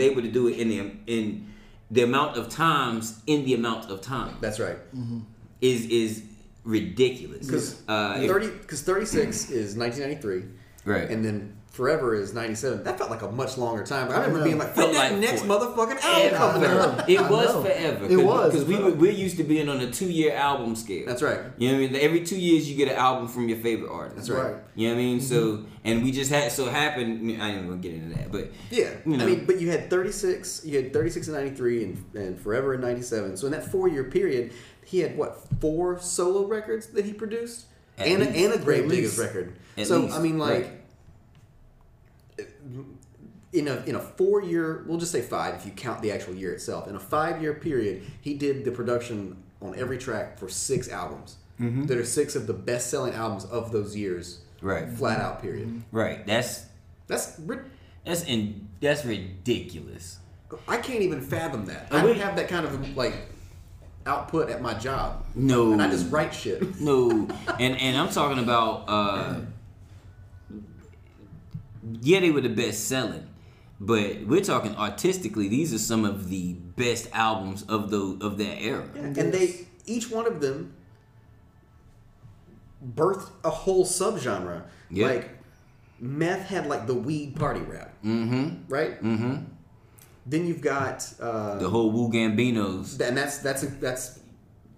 able to do it in the amount of times in the amount of time. That's right. Mm-hmm. Is ridiculous. Because 36 is 1993. Right. And then Forever is 1997. That felt like a much longer time. But I remember being like, felt like next motherfucking album coming out. It was forever. It was. Because we're used to being on a 2-year album scale. That's right. You know what I mean? Every 2 years you get an album from your favorite artist. That's right. You know what I mean? Mm-hmm. So, and we just had, so happened, I didn't even get into that, but. Yeah. You know. I mean, but you had 36 in 93 and Forever in 97. So in that 4-year period, he had what, 4 solo records that he produced? And a Grave Diggers record. At least. I mean, like. Right. In a 4-year, we'll just say 5 if you count the actual year itself. In a 5-year period, he did the production on every track for 6 albums. Mm-hmm. That are 6 of the best selling albums of those years. Right. Flat out period. Right. That's ridiculous. I can't even fathom that. I don't have that kind of like output at my job. No. And I just write shit. No. and I'm talking about. Yeah, they were the best selling, but we're talking artistically. These are some of the best albums of that era, yeah, and they each one of them birthed a whole subgenre. Yep. Like Meth had like the weed party rap, mm-hmm. right? Mm-hmm. Then you've got the whole Wu Gambinos, and that's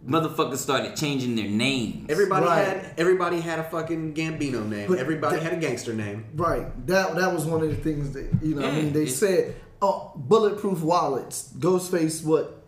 motherfuckers started changing their names. Everybody had a fucking Gambino name. But everybody had a gangster name. Right. That was one of the things that, you know, yeah, I mean, they said, oh, bulletproof wallets. Ghostface, what?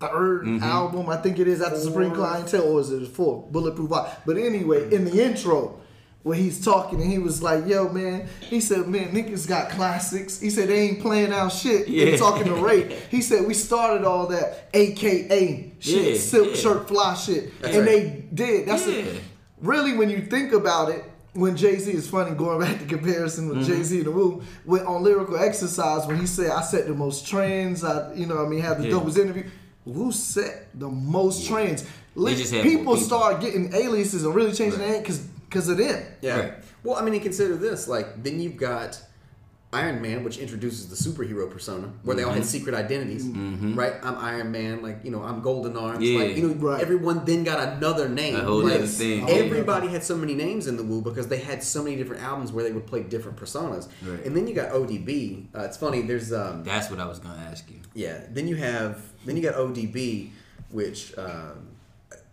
3rd mm-hmm. album, I think it is, after Supreme Clientele, or is it 4th? Bulletproof wallet. But anyway, in the intro, when he's talking and he was like, yo, man, he said, man, niggas got classics. He said, they ain't playing out shit. Yeah. They're talking to Ray. He said, we started all that AKA shit, yeah, silk yeah. shirt, fly shit. That's and right. they did. That's yeah. it. Really, when you think about it, when Jay-Z is funny, going back to comparison with mm-hmm. Jay-Z and the Wu, on Lyrical Exercise, when he said, I set the most trends, had the yeah. dopest interview. Wu set the most yeah. trends. People started getting aliases and really changing their name because of them. Yeah. Right. Well, I mean, consider this. Like, then you've got Iron Man, which introduces the superhero persona, where mm-hmm. they all had secret identities. Mm-hmm. Right? I'm Iron Man. Like, you know, I'm Golden Arms. Yeah. Like, you know, right. everyone then got another name. A whole other thing. Everybody had so many names in the Wu because they had so many different albums where they would play different personas. Right. And then you got ODB. It's funny. There's that's what I was gonna ask you. Yeah. Then you got ODB, which.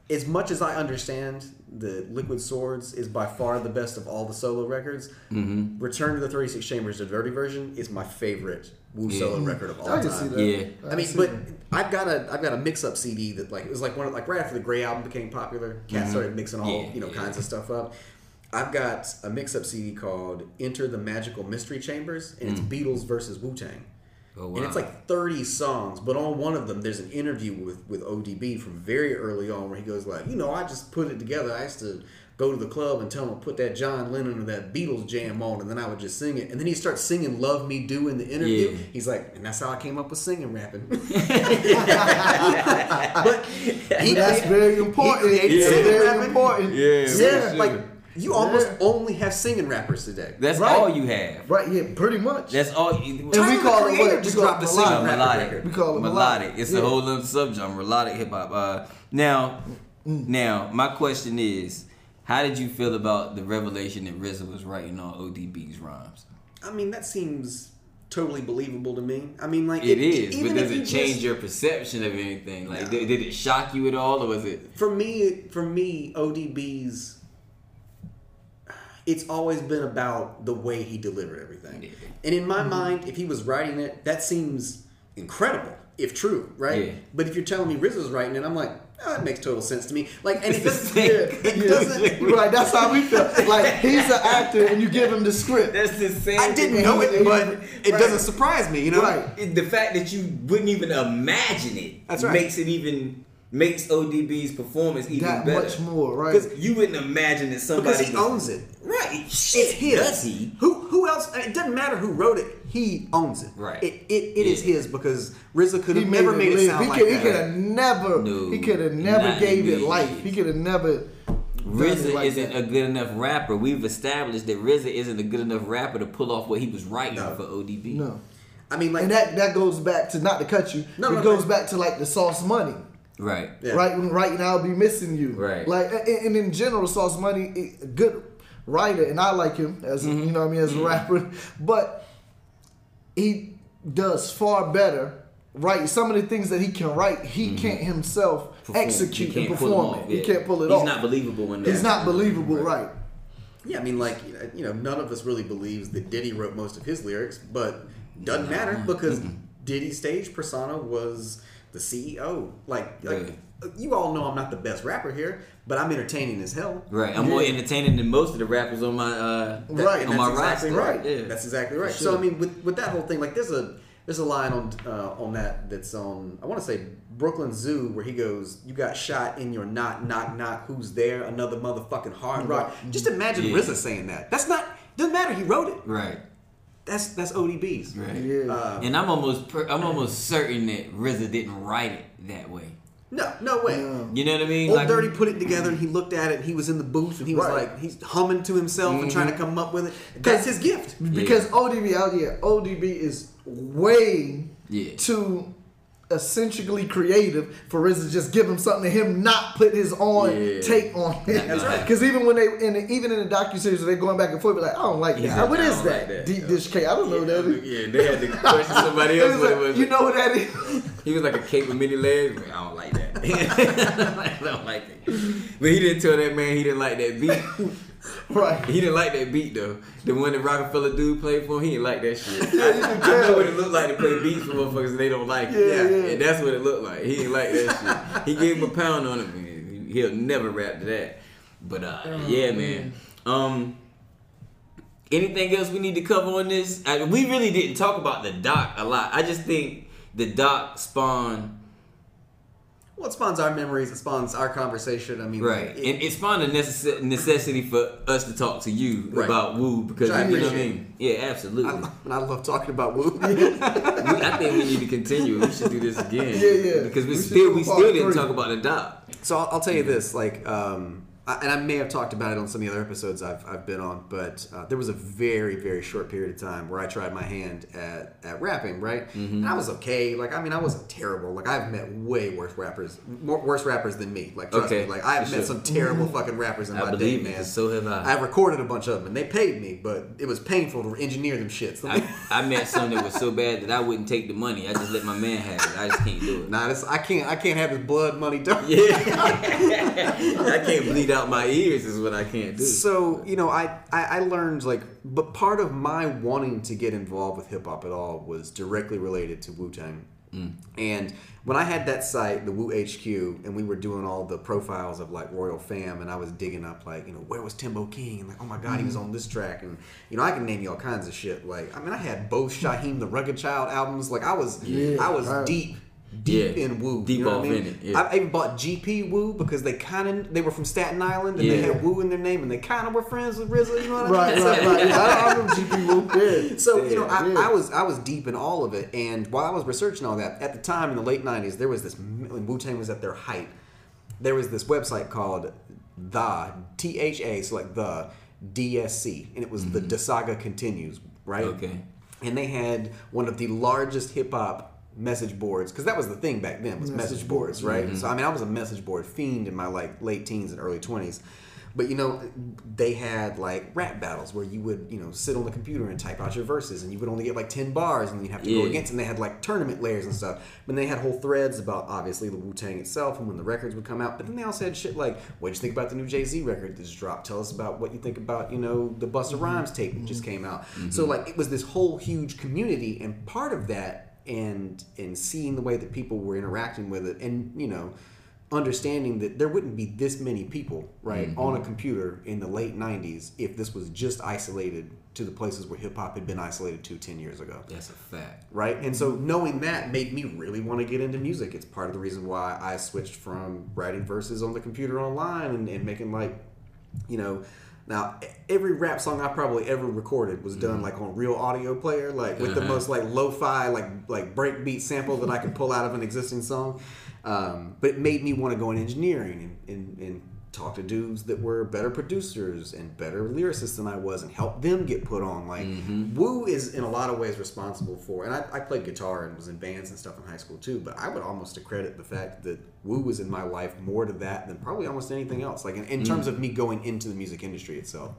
As much as I understand, the Liquid Swords is by far the best of all the solo records. Mm-hmm. Return to the 36 Chambers, the dirty version, is my favorite Wu yeah. solo record of all time. I can see that. Yeah, I mean, but that. I've got a mix-up CD that like it was like one of, like right after the Grey album became popular, cats mm-hmm. started mixing all yeah, you know yeah. kinds of stuff up. I've got a mix-up CD called "Enter the Magical Mystery Chambers," and it's Beatles versus Wu-Tang. Oh, wow. And it's like 30 songs, but on one of them, there's an interview with ODB from very early on where he goes like, you know, I just put it together. I used to go to the club and tell him to put that John Lennon or that Beatles jam on, and then I would just sing it. And then he starts singing "Love Me Do" in the interview. Yeah. He's like, and that's how I came up with singing rapping. But that's very important. It's very important. Yeah, yeah, like. Sure. You almost only have singing rappers today. That's right. all you have. Right, yeah, pretty much. That's all you have. And we call it what? Just drop the singing melodic. Record. We call it melodic. It's yeah. a whole other subgenre, melodic hip-hop. Now, my question is, how did you feel about the revelation that RZA was writing on ODB's rhymes? I mean, that seems totally believable to me. I mean, like it is, but does it change your perception of anything? Like, did it shock you at all, or was it? For me, ODB's. It's always been about the way he delivered everything. Yeah. And in my mm-hmm. mind, if he was writing it, that seems incredible, if true, right? Yeah. But if you're telling me RZA's writing it, I'm like, oh, that makes total sense to me. Like, and it doesn't. Right, that's how we feel. Like, he's an actor and you give him the script. That's the same. I didn't know it, but it right. doesn't surprise me, you know? Right. The fact that you wouldn't even imagine it that's right. makes ODB's performance even that better. Much more, right? Because you wouldn't imagine that somebody because he owns it, right? Shit, it's his. Does he? Who else? It doesn't matter who wrote it. He owns it, right? It is his because RZA could have never made it sound like that. He could have never. He could have never gave it life. He could have never RZA like isn't that. A good enough rapper. We've established that RZA isn't a good enough rapper to pull off what he was writing for ODB. No, I mean, like, and that goes back to, not to cut you. No, it goes back to like the Sauce Money. Right. Yeah. Right now, I'll be missing you. Right. Like, and in general, Sauce Money, a good writer, and I like him as you know what I mean, as a rapper, but he does far better. Right, some of the things that he can write, he can't himself execute and perform it. He can't pull it off. He's not believable in that. He's not believable, right? Yeah, I mean, like, you know, none of us really believes that Diddy wrote most of his lyrics, but doesn't matter because Diddy's stage persona was the CEO. Like you all know I'm not the best rapper here, but I'm entertaining as hell. Right, I'm more entertaining than most of the rappers on my roster. Right. Yeah. That's exactly right. Sure. So I mean, with that whole thing, like, there's a line on that that's on, I want to say, Brooklyn Zoo, where he goes, "You got shot in your knock, who's there? Another motherfucking hard rock." Just imagine RZA saying that. That's not, doesn't matter, he wrote it. Right. That's ODB's. Right. Yeah. And I'm almost certain that RZA didn't write it that way. No way. Yeah. You know what I mean? Old Dirty put it together, and he looked at it, and he was in the booth, and he was like, he's humming to himself and trying to come up with it. That's his gift. Because ODB out here, ODB is way too eccentrically creative for RZA to just give him something to him not put his own take on it. That's right. Because even when they in the docuseries, they're going back and forth, be like, "I don't like that. What is that? Like that? Deep dish cake? I don't know that." Yeah, they had to question somebody else what it was. You know what that is? He was like a cake with many legs. Like, "I don't like that. I don't like that." But he didn't tell that man he didn't like that beat. Right. He didn't like that beat though. The one that Rockefeller dude played for him, he didn't like that shit. I know what it looked like to play beats for motherfuckers and they don't like it. Yeah. And that's what it looked like. He didn't like that shit. He gave him a pound on it. He'll never rap to that. But yeah, man. Anything else we need to cover on this? We really didn't talk about the doc a lot. I just think the doc spawned. Well, it spawns our memories. It spawns our conversation. I mean, right, like, it spawned a necessity for us to talk to you about Wu because I appreciate it. I mean, yeah, absolutely. I love talking about Wu. I think we need to continue. We should do this again. Yeah. Because we still didn't talk about the doc. So I'll tell you this, like, and I may have talked about it on some of the other episodes I've been on, but there was a very, very short period of time where I tried my hand at rapping, right? Mm-hmm. And I was okay. Like, I mean, I wasn't terrible. Like, I've met way worse rappers than me. Like, trust me. Like, I've met some terrible fucking rappers in my day, man. So have I. I recorded a bunch of them, and they paid me, but it was painful to engineer them shits. I met some that was so bad that I wouldn't take the money. I just let my man have it. I just can't do it. Nah, I can't have his blood money done. Yeah. I can't bleed out my ears is what I can't do. So, you know, I learned, like, but part of my wanting to get involved with hip-hop at all was directly related to Wu-Tang. And when I had that site, the Wu HQ, and we were doing all the profiles of, like, Royal Fam, and I was digging up, like, you know, where was Timbo King? And, like, oh my God, he was on this track. And, you know, I can name you all kinds of shit. Like, I mean, I had both Shaheem the Rugged Child albums. Like, I was deep in Wu. Deep, you know, off, I mean? In it. Yeah. I even bought GP Wu because they were from Staten Island and they had Wu in their name and they kind of were friends with RZA. You know what I mean? Right. I don't know GP Wu. Yeah. So you know, I was deep in all of it. And while I was researching all that, at the time in the late '90s, there was this, when Wu-Tang was at their height, there was this website called The THA, so like The DSC, and it was the Da Saga Continues, right? Okay. And they had one of the largest hip hop message boards, because that was the thing back then, was message boards, right? So I mean, I was a message board fiend in my, like, late teens and early 20s. But, you know, they had, like, rap battles where you would, you know, sit on the computer and type out your verses, and you would only get, like, 10 bars, and then you'd have to go against, and they had, like, tournament layers and stuff. And they had whole threads about, obviously, the Wu-Tang itself and when the records would come out. But then they also had shit like, what did you think about the new Jay-Z record that just dropped? Tell us about what you think about, you know, the Busta Rhymes tape that just came out. So, like, it was this whole huge community, and part of that, and seeing the way that people were interacting with it, and, you know, understanding that there wouldn't be this many people, right, on a computer in the late 90s if this was just isolated to the places where hip-hop had been isolated to 10 years ago. That's a fact. Right? And so knowing that made me really want to get into music. It's part of the reason why I switched from writing verses on the computer online and making, like, you know... Now, every rap song I probably ever recorded was done, like, on real audio player, like, with the most, like, lo-fi, like breakbeat sample that I could pull out of an existing song. But it made me want to go in engineering and talked to dudes that were better producers and better lyricists than I was and helped them get put on. Like, Wu is in a lot of ways responsible for, and I played guitar and was in bands and stuff in high school too, but I would almost accredit the fact that Wu was in my life more to that than probably almost anything else. Like, in terms of me going into the music industry itself.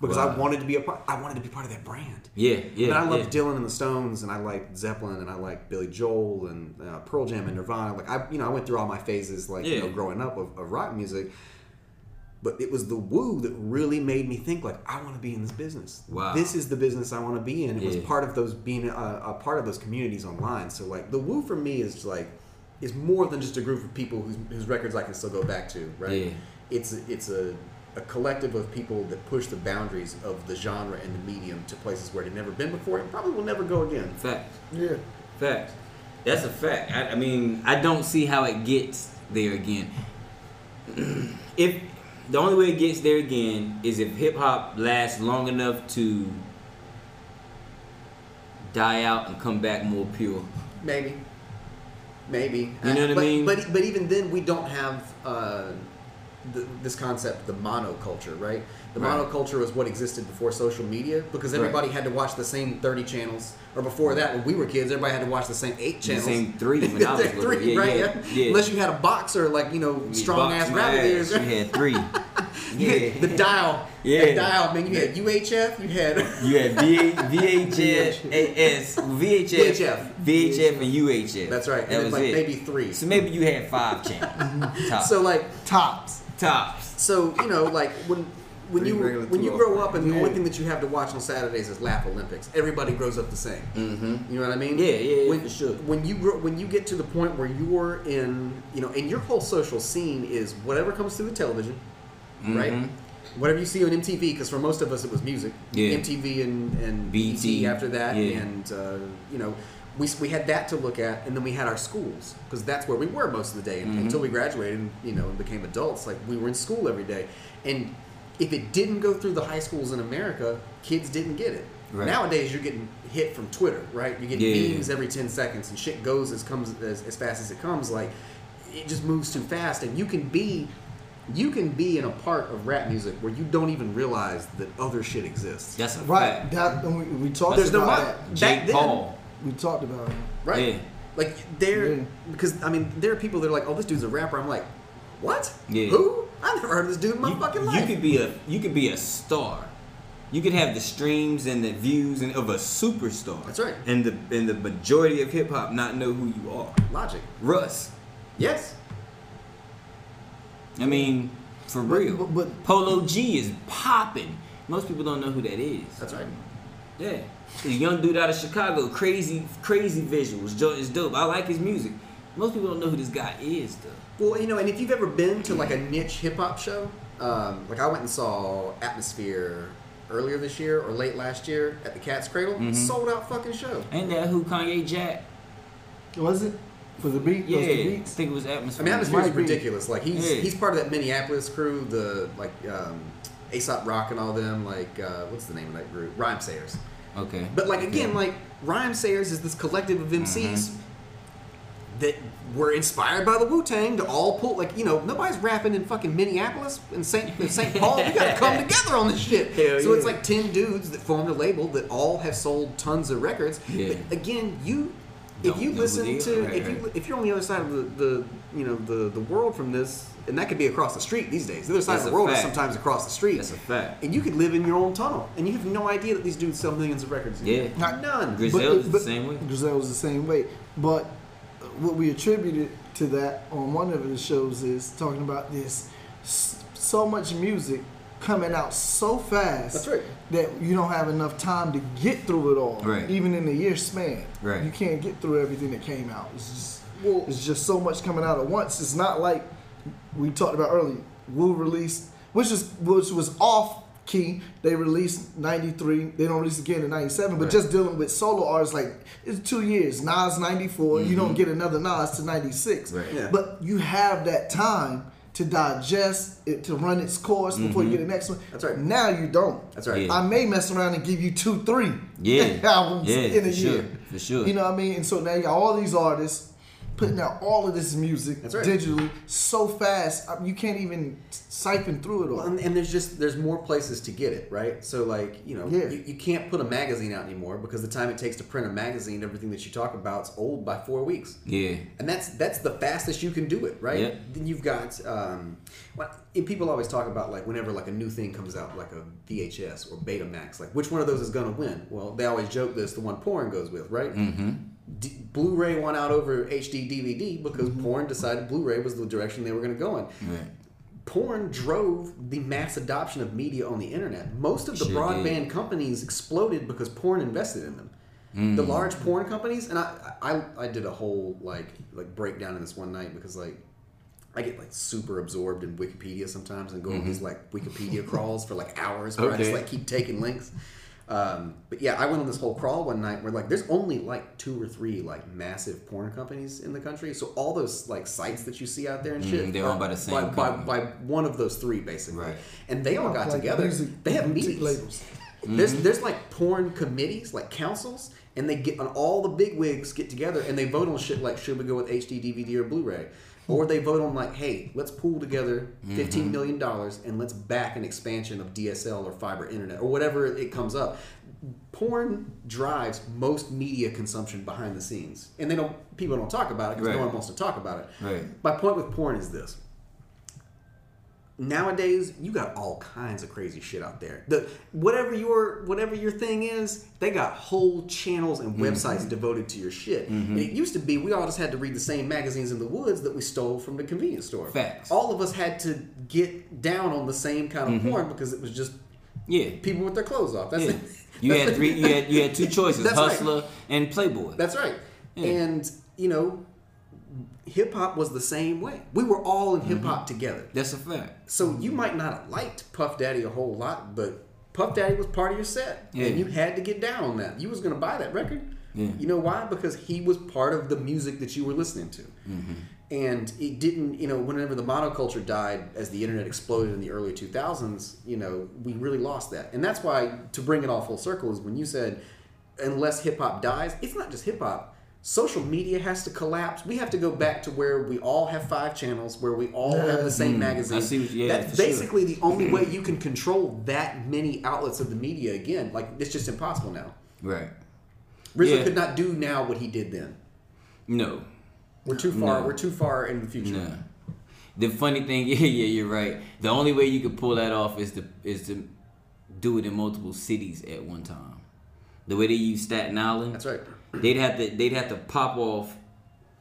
Because I wanted to be part of that brand. Yeah. I loved Dylan and the Stones, and I liked Zeppelin, and I liked Billy Joel, and Pearl Jam and Nirvana. Like I went through all my phases, growing up of rock music. But it was the Wu that really made me think, like, I want to be in this business. Wow. This is the business I want to be in. It was part of those being a part of those communities online. So like the Wu for me is more than just a group of people whose records I can still go back to. Right. Yeah. It's a collective of people that push the boundaries of the genre and the medium to places where they've never been before and probably will never go again. Fact. Yeah. Fact. That's a fact. I mean, I don't see how it gets there again. If the only way it gets there again is if hip hop lasts long enough to die out and come back more pure. Maybe. You know what I mean? But even then, we don't have... this concept, the monoculture, right? Monoculture was what existed before social media, because everybody had to watch the same 30 channels, or before that, when we were kids, everybody had to watch the same 8 channels. The same 3 when I was little. Yeah. Unless you had a boxer, strong-ass rabbit ears. You had 3. You had the dial. Yeah. The dial, man. You had UHF, you had VHF, and UHF. That's right. That was it. Maybe 3. So maybe you had 5 channels. So tops. So when you grow up and the only thing that you have to watch on Saturdays is Laugh Olympics, everybody grows up the same. Mm-hmm. You know what I mean? Yeah. When you get to the point where you're in, and your whole social scene is whatever comes through the television, right? Whatever you see on MTV, because for most of us it was music, MTV and BT after that, and We had that to look at, and then we had our schools, because that's where we were most of the day until we graduated and and became adults. Like, we were in school every day, and if it didn't go through the high schools in America, kids didn't get it. Right. Nowadays, you're getting hit from Twitter, right? You get memes every 10 seconds, and shit goes as fast as it comes. Like, it just moves too fast, and you can be in a part of rap music where you don't even realize that other shit exists. That's right. That we talked about that. Jake Paul. We talked about it. Right. Yeah. Because, there are people that are like, oh, this dude's a rapper. I'm like, what? Yeah. Who? I've never heard of this dude in my fucking life. You could be a star. You could have the streams and the views and of a superstar. That's right. And the majority of hip hop not know who you are. Logic. Russ. Yes. I mean, for real. But Polo G is popping. Most people don't know who that is. That's right. Yeah. He's a young dude out of Chicago, crazy visuals. It's dope. I like his music. Most people don't know who this guy is, though. Well, and if you've ever been to a niche hip hop show, I went and saw Atmosphere earlier this year or late last year at the Cat's Cradle, sold out fucking show. Ain't that who Kanye Jack? Was it? For the beat? Yeah, I think it was Atmosphere. I mean, Atmosphere is ridiculous. Like, he's part of that Minneapolis crew, Aesop Rock and all them, what's the name of that group? Rhyme Sayers. Okay. But Rhyme Sayers is this collective of MCs that were inspired by the Wu-Tang to all pull, nobody's rapping in fucking Minneapolis and St. Paul. We gotta come together on this shit. So it's 10 dudes that formed a label that all have sold tons of records. Yeah. But again, if you're on the other side of the world from this, and that could be across the street these days. The other side of the world is sometimes across the street. That's a fact. And you could live in your own tunnel, and you have no idea that these dudes sell millions of records. Yeah, not none. Griselda was the same way. But what we attributed to that on one of the shows is talking about this: so much music coming out so fast. That's right. That you don't have enough time to get through it all. Right. Even in a year span, right? You can't get through everything that came out. It's just so much coming out at once. It's not like we talked about earlier. Wu released, which was off key. They released 93. They don't release again in 97. But just dealing with solo artists, it's 2 years. Nas 94. You don't get another Nas to 96. Right. Yeah. But you have that time to digest it, to run its course before you get the next one. That's right. Now you don't. That's right. Yeah. I may mess around and give you 2, 3 albums in a year. For sure. You know what I mean? And so now you got all these artists putting out all of this music digitally so fast, you can't even siphon through it all. Well, and there's more places to get it, right? So like, you know, you can't put a magazine out anymore because the time it takes to print a magazine, everything that you talk about is old by 4 weeks. Yeah, and that's the fastest you can do it, right? Yeah. Then you've got people always talk about like whenever like a new thing comes out, like a VHS or Betamax, like which one of those is gonna win? Well, they always joke this: the one porn goes with, right? Mm-hmm. Blu-ray won out over HD DVD because porn decided Blu-ray was the direction they were going to go in. Right. Porn drove the mass adoption of media on the internet. Most of the broadband companies exploded because porn invested in them. Mm. The large porn companies, and I did a whole like breakdown in this one night because like I get like super absorbed in Wikipedia sometimes and go on these like Wikipedia crawls for like hours where I just like keep taking links. But yeah, I went on this whole crawl one night where like there's only like 2 or 3 like massive porn companies in the country, so all those like sites that you see out there and shit, they're all by the same by one of those 3 basically, right. And they all got like together. They have meetings. Labels. There's like porn committees, like councils, and they get on all the big wigs get together and they vote on shit like should we go with HD DVD or Blu-ray. Or they vote on like, hey, let's pool together $15 million and let's back an expansion of DSL or fiber internet or whatever it comes up. Porn drives most media consumption behind the scenes. And people don't talk about it because no one wants to talk about it. Right. My point with porn is this. Nowadays, you got all kinds of crazy shit out there. Whatever your thing is, they got whole channels and websites devoted to your shit. Mm-hmm. It used to be we all just had to read the same magazines in the woods that we stole from the convenience store. Facts. All of us had to get down on the same kind of porn because it was just people with their clothes off. That's it. You had 2 choices: Hustler and Playboy. That's right. Yeah. And you know, hip-hop was the same way. We were all in hip-hop together. That's a fact. So you might not have liked Puff Daddy a whole lot, but Puff Daddy was part of your set. Yeah. And you had to get down on that. You was going to buy that record. Yeah. You know why? Because he was part of the music that you were listening to. Mm-hmm. And it didn't, you know, whenever the monoculture died as the internet exploded in the early 2000s, you know, we really lost that. And that's why, to bring it all full circle, is when you said, unless hip-hop dies, it's not just hip-hop. Social media has to collapse. We have to go back to where we all have 5 channels, where we all have the same magazine. I see, that's basically the only way you can control that many outlets of the media again. Like, it's just impossible now. Right. RZA could not do now what he did then. No. We're too far. No. We're too far in the future. No. The funny thing, you're right. The only way you could pull that off is to do it in multiple cities at one time. The way they use Staten Island. That's right. They'd have to pop off,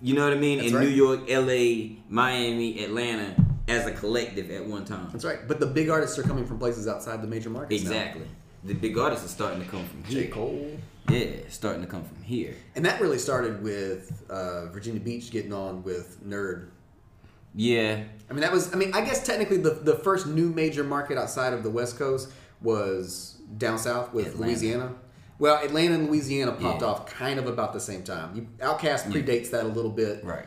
you know what I mean, New York, LA, Miami, Atlanta as a collective at one time. That's right. But the big artists are coming from places outside the major markets. Exactly. Now. The big artists are starting to come from here. J. Cole. Yeah, starting to come from here. And that really started with Virginia Beach getting on with Nerd. Yeah. I guess technically the first new major market outside of the West Coast was down south with Atlanta. Louisiana. Well, Atlanta and Louisiana popped off kind of about the same time. Outkast predates that a little bit. Right.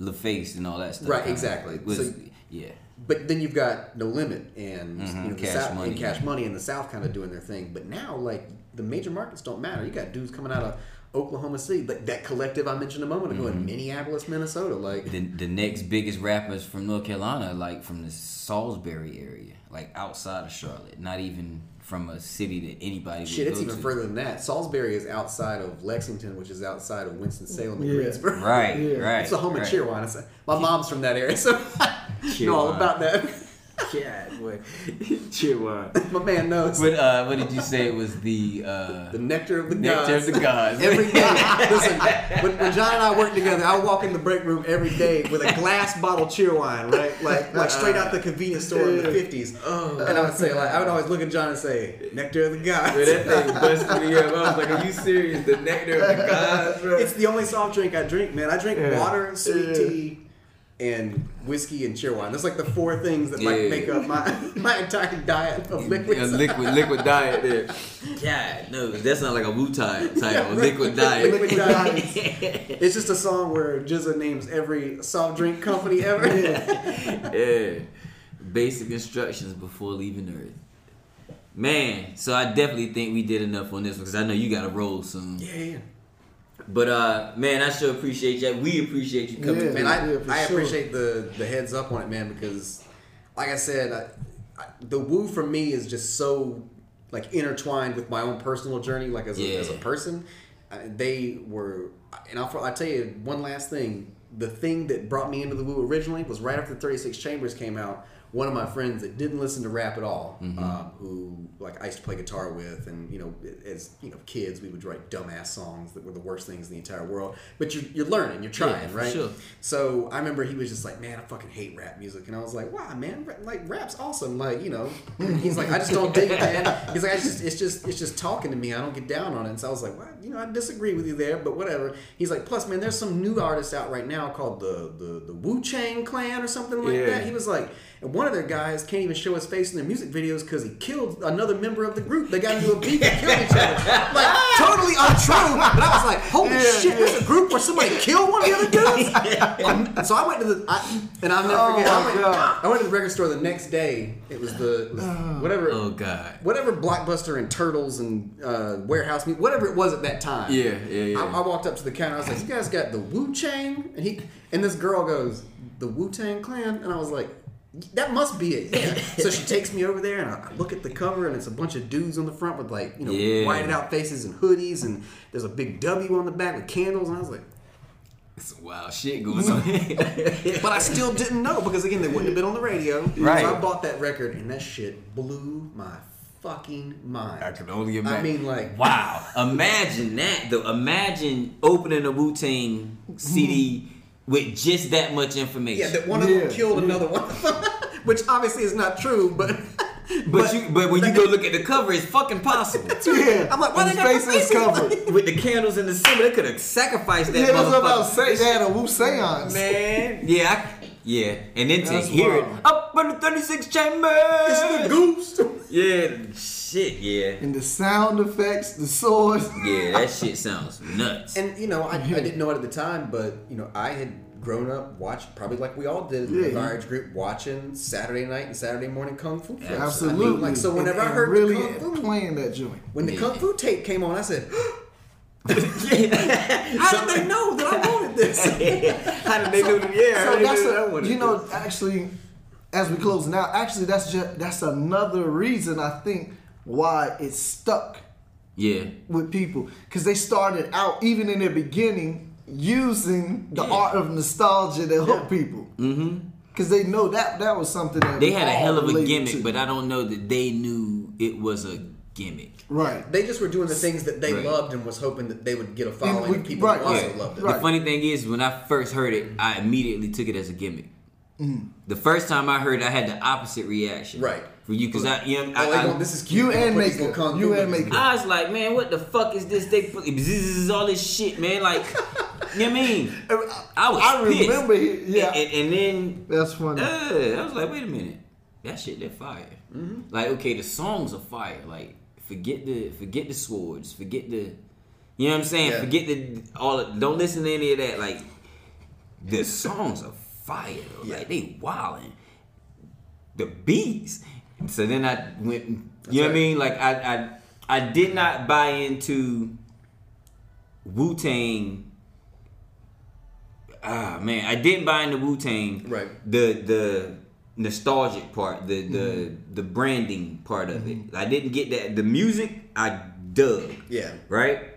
LaFace and all that stuff. Right, exactly. But then you've got No Limit and, you know, Cash Money and the South kind of doing their thing. But now, like, the major markets don't matter. You got dudes coming out of Oklahoma City, like that collective I mentioned a moment ago in Minneapolis, Minnesota. Like the next biggest rappers from North Carolina, like from the Salisbury area, like outside of Charlotte, not even from a city that anybody would go to. It's even further than that. Salisbury is outside of Lexington, which is outside of Winston-Salem and Greensboro. Right, right. It's a home of Cheerwine. My mom's from that area, so I know all about that. Yeah, boy. Cheerwine. My man knows. But what did you say? It was the nectar of the gods. Nectar of the gods. Every day. Listen, when John and I work together, I walk in the break room every day with a glass bottle Cheerwine, right? Like straight out the convenience store in the 50s. Oh, and I would say, like, I would always look at John and say, nectar of the gods. Bro, that thing busted me up. I was like, are you serious? The nectar of the gods, bro. It's the only soft drink I drink, man. I drink water, sweet tea, and whiskey and Cheerwine. That's like the 4 things that make up my entire diet of liquids. A liquid diet there. Yeah, no, that's not like a Wu-Tang type of liquid diet. Liquid diet. It's just a song where GZA names every soft drink company ever. Yeah. Basic instructions before leaving Earth. Man, so I definitely think we did enough on this one because I know you got to roll soon. Yeah. But man, I sure appreciate you. We appreciate you coming. Yeah, man, I appreciate the heads up on it, man, because like I said, the Wu for me is just so like intertwined with my own personal journey, like as a person. They were, and I'll tell you one last thing. The thing that brought me into the Wu originally was right after 36 Chambers came out. One of my friends that didn't listen to rap at all, mm-hmm. Who like I used to play guitar with, and you know, as you know, kids we would write dumbass songs that were the worst things in the entire world. But you're learning, you're trying, right? Sure. So I remember he was just like, "Man, I fucking hate rap music," and I was like, "Why, man? Like rap's awesome, like you know." He's like, "I just don't dig it, man." He's like, "It's just talking to me. I don't get down on it." And so I was like, "Well, you know, I disagree with you there, but whatever." He's like, "Plus, man, there's some new artists out right now called the Wu-Tang Clan or something like that." He was like. One of their guys can't even show his face in their music videos because he killed another member of the group. They got into a beef and killed each other. Like, totally untrue. But I was like, holy shit, there's a group where somebody killed one of the other dudes? So I went to the... I went to the record store the next day. It was the... Whatever Blockbuster and Turtles and Warehouse... Whatever it was at that time. Yeah. I walked up to the counter. I was like, you guys got the Wu-Tang? And this girl goes, the Wu-Tang Clan? And I was like... That must be it. Yeah. So she takes me over there, and I look at the cover, and it's a bunch of dudes on the front with like whited out faces and hoodies, and there's a big W on the back with candles, and I was like, "It's wild shit going on." But I still didn't know because again, they wouldn't have been on the radio. Right. So I bought that record, and that shit blew my fucking mind. I can only imagine. I mean, like, wow. Imagine that though. Imagine opening a Wu-Tang CD. With just that much information. Yeah, that one of them killed another one. Which obviously is not true, but... But when you go look at the cover, it's fucking possible. Yeah. I'm like, why they got faces covered? With the candles in the symbol, they could have sacrificed that motherfucker. Yeah, that's what I was saying. They had a Wu seance. Man. Yeah. And then to hear it, up in the 36 chambers. It's the goose. Yeah, shit, yeah. And the sound effects, the swords. Yeah, that shit sounds nuts. And, you know, I didn't know it at the time, but, you know, I had... grown up, watched probably like we all did in the large group, watching Saturday night and Saturday morning Kung Fu. Films. Absolutely. I mean, like so, whenever I heard really Kung Fu playing that joint, when the Kung Fu tape came on, I said, "How did they know that I wanted this? How did they know that? Actually, as we close now, actually that's another reason I think why it stuck. Yeah. With people because they started out even in their beginning. Using the art of nostalgia to hook people, because they know that was something that they had a hell of a gimmick, but I don't know that they knew it was a gimmick. Right, they just were doing the things that they loved and was hoping that they would get a following. People also loved it. Right. The funny thing is, when I first heard it, I immediately took it as a gimmick. Mm. The first time I heard it, I had the opposite reaction. Right. For you, because this is cute. You and Maker. I was like, man, what the fuck is this? This is all this shit, man. Like, you know what I mean? I remember pissed. Yeah. And then that's funny. I was like, wait a minute, that shit, they're fire. Mm-hmm. Like, okay, the songs are fire. Like, forget the swords, forget the, you know what I'm saying? Yeah. Forget the all. Don't listen to any of that. Like, the songs are fire. Yeah. Like they wildin'. The beats. So then I went, you know what I mean? Like, I did not buy into Wu-Tang. I didn't buy into Wu-Tang. Right. The nostalgic part, the branding part of it. I didn't get that. The music, I dug. Yeah. Right?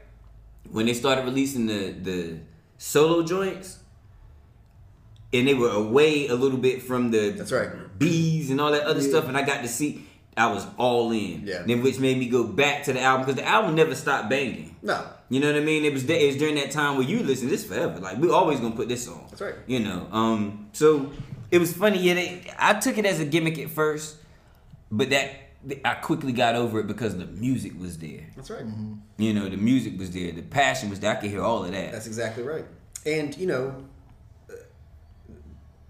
When they started releasing the solo joints, and they were away a little bit from the... That's right. Bees and all that other stuff, and I got to see. I was all in. Yeah. Then which made me go back to the album because the album never stopped banging. No. You know what I mean? It was during that time where you listen to this forever. Like we're always gonna put this on. That's right. You know. So it was funny. Yeah. I took it as a gimmick at first, but that I quickly got over it because the music was there. That's right. Mm-hmm. You know, the music was there. The passion was there. I could hear all of that. That's exactly right. And you know.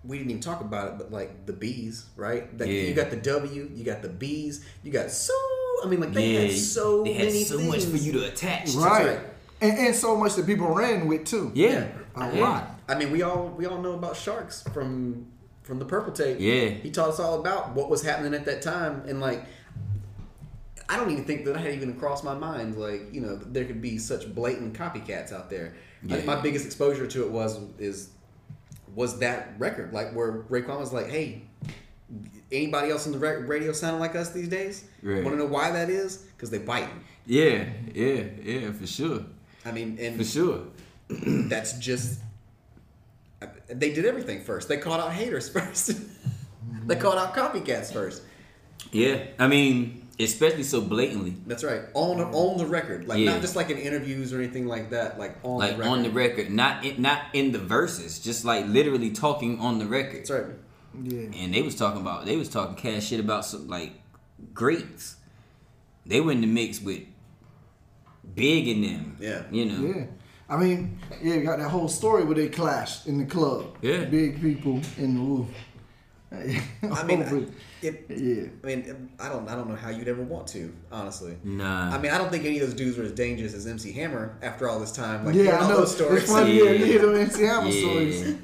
We didn't even talk about it, but like the B's, right? Like you got the W, you got the B's, you got they had so many things. Much for you to attach, right? And so much that people ran with too. Yeah, a lot. I mean, we all know about Sharks from the Purple Tape. Yeah, he taught us all about what was happening at that time, and like I don't even think that I had even crossed my mind, like, you know, there could be such blatant copycats out there. Yeah. Like, my biggest exposure to it was that record, like, where Raekwon was like, hey, anybody else in the radio sounding like us these days? Right. Want to know why that is? Because they biting. Yeah, for sure. I mean, and for sure. That's just, they did everything first. They called out haters first. They called out copycats first. Yeah, I mean, especially so blatantly. That's right. On the record, like, yeah. Not just like in interviews or anything like that. Like on like the record. On the record, not in the verses. Just like literally talking on the record. That's right. Yeah. And they was talking cash shit about some, like, greats. They were in the mix with Big and them. Yeah. You know. Yeah. I mean, yeah, you got that whole story where they clashed in the club. Yeah. Big people in the roof. I mean, I don't know how you'd ever want to, honestly. Nah. I mean, I don't think any of those dudes were as dangerous as MC Hammer after all this time. Like, yeah, I know those stories. It's funny, yeah, you hear them MC Hammer stories.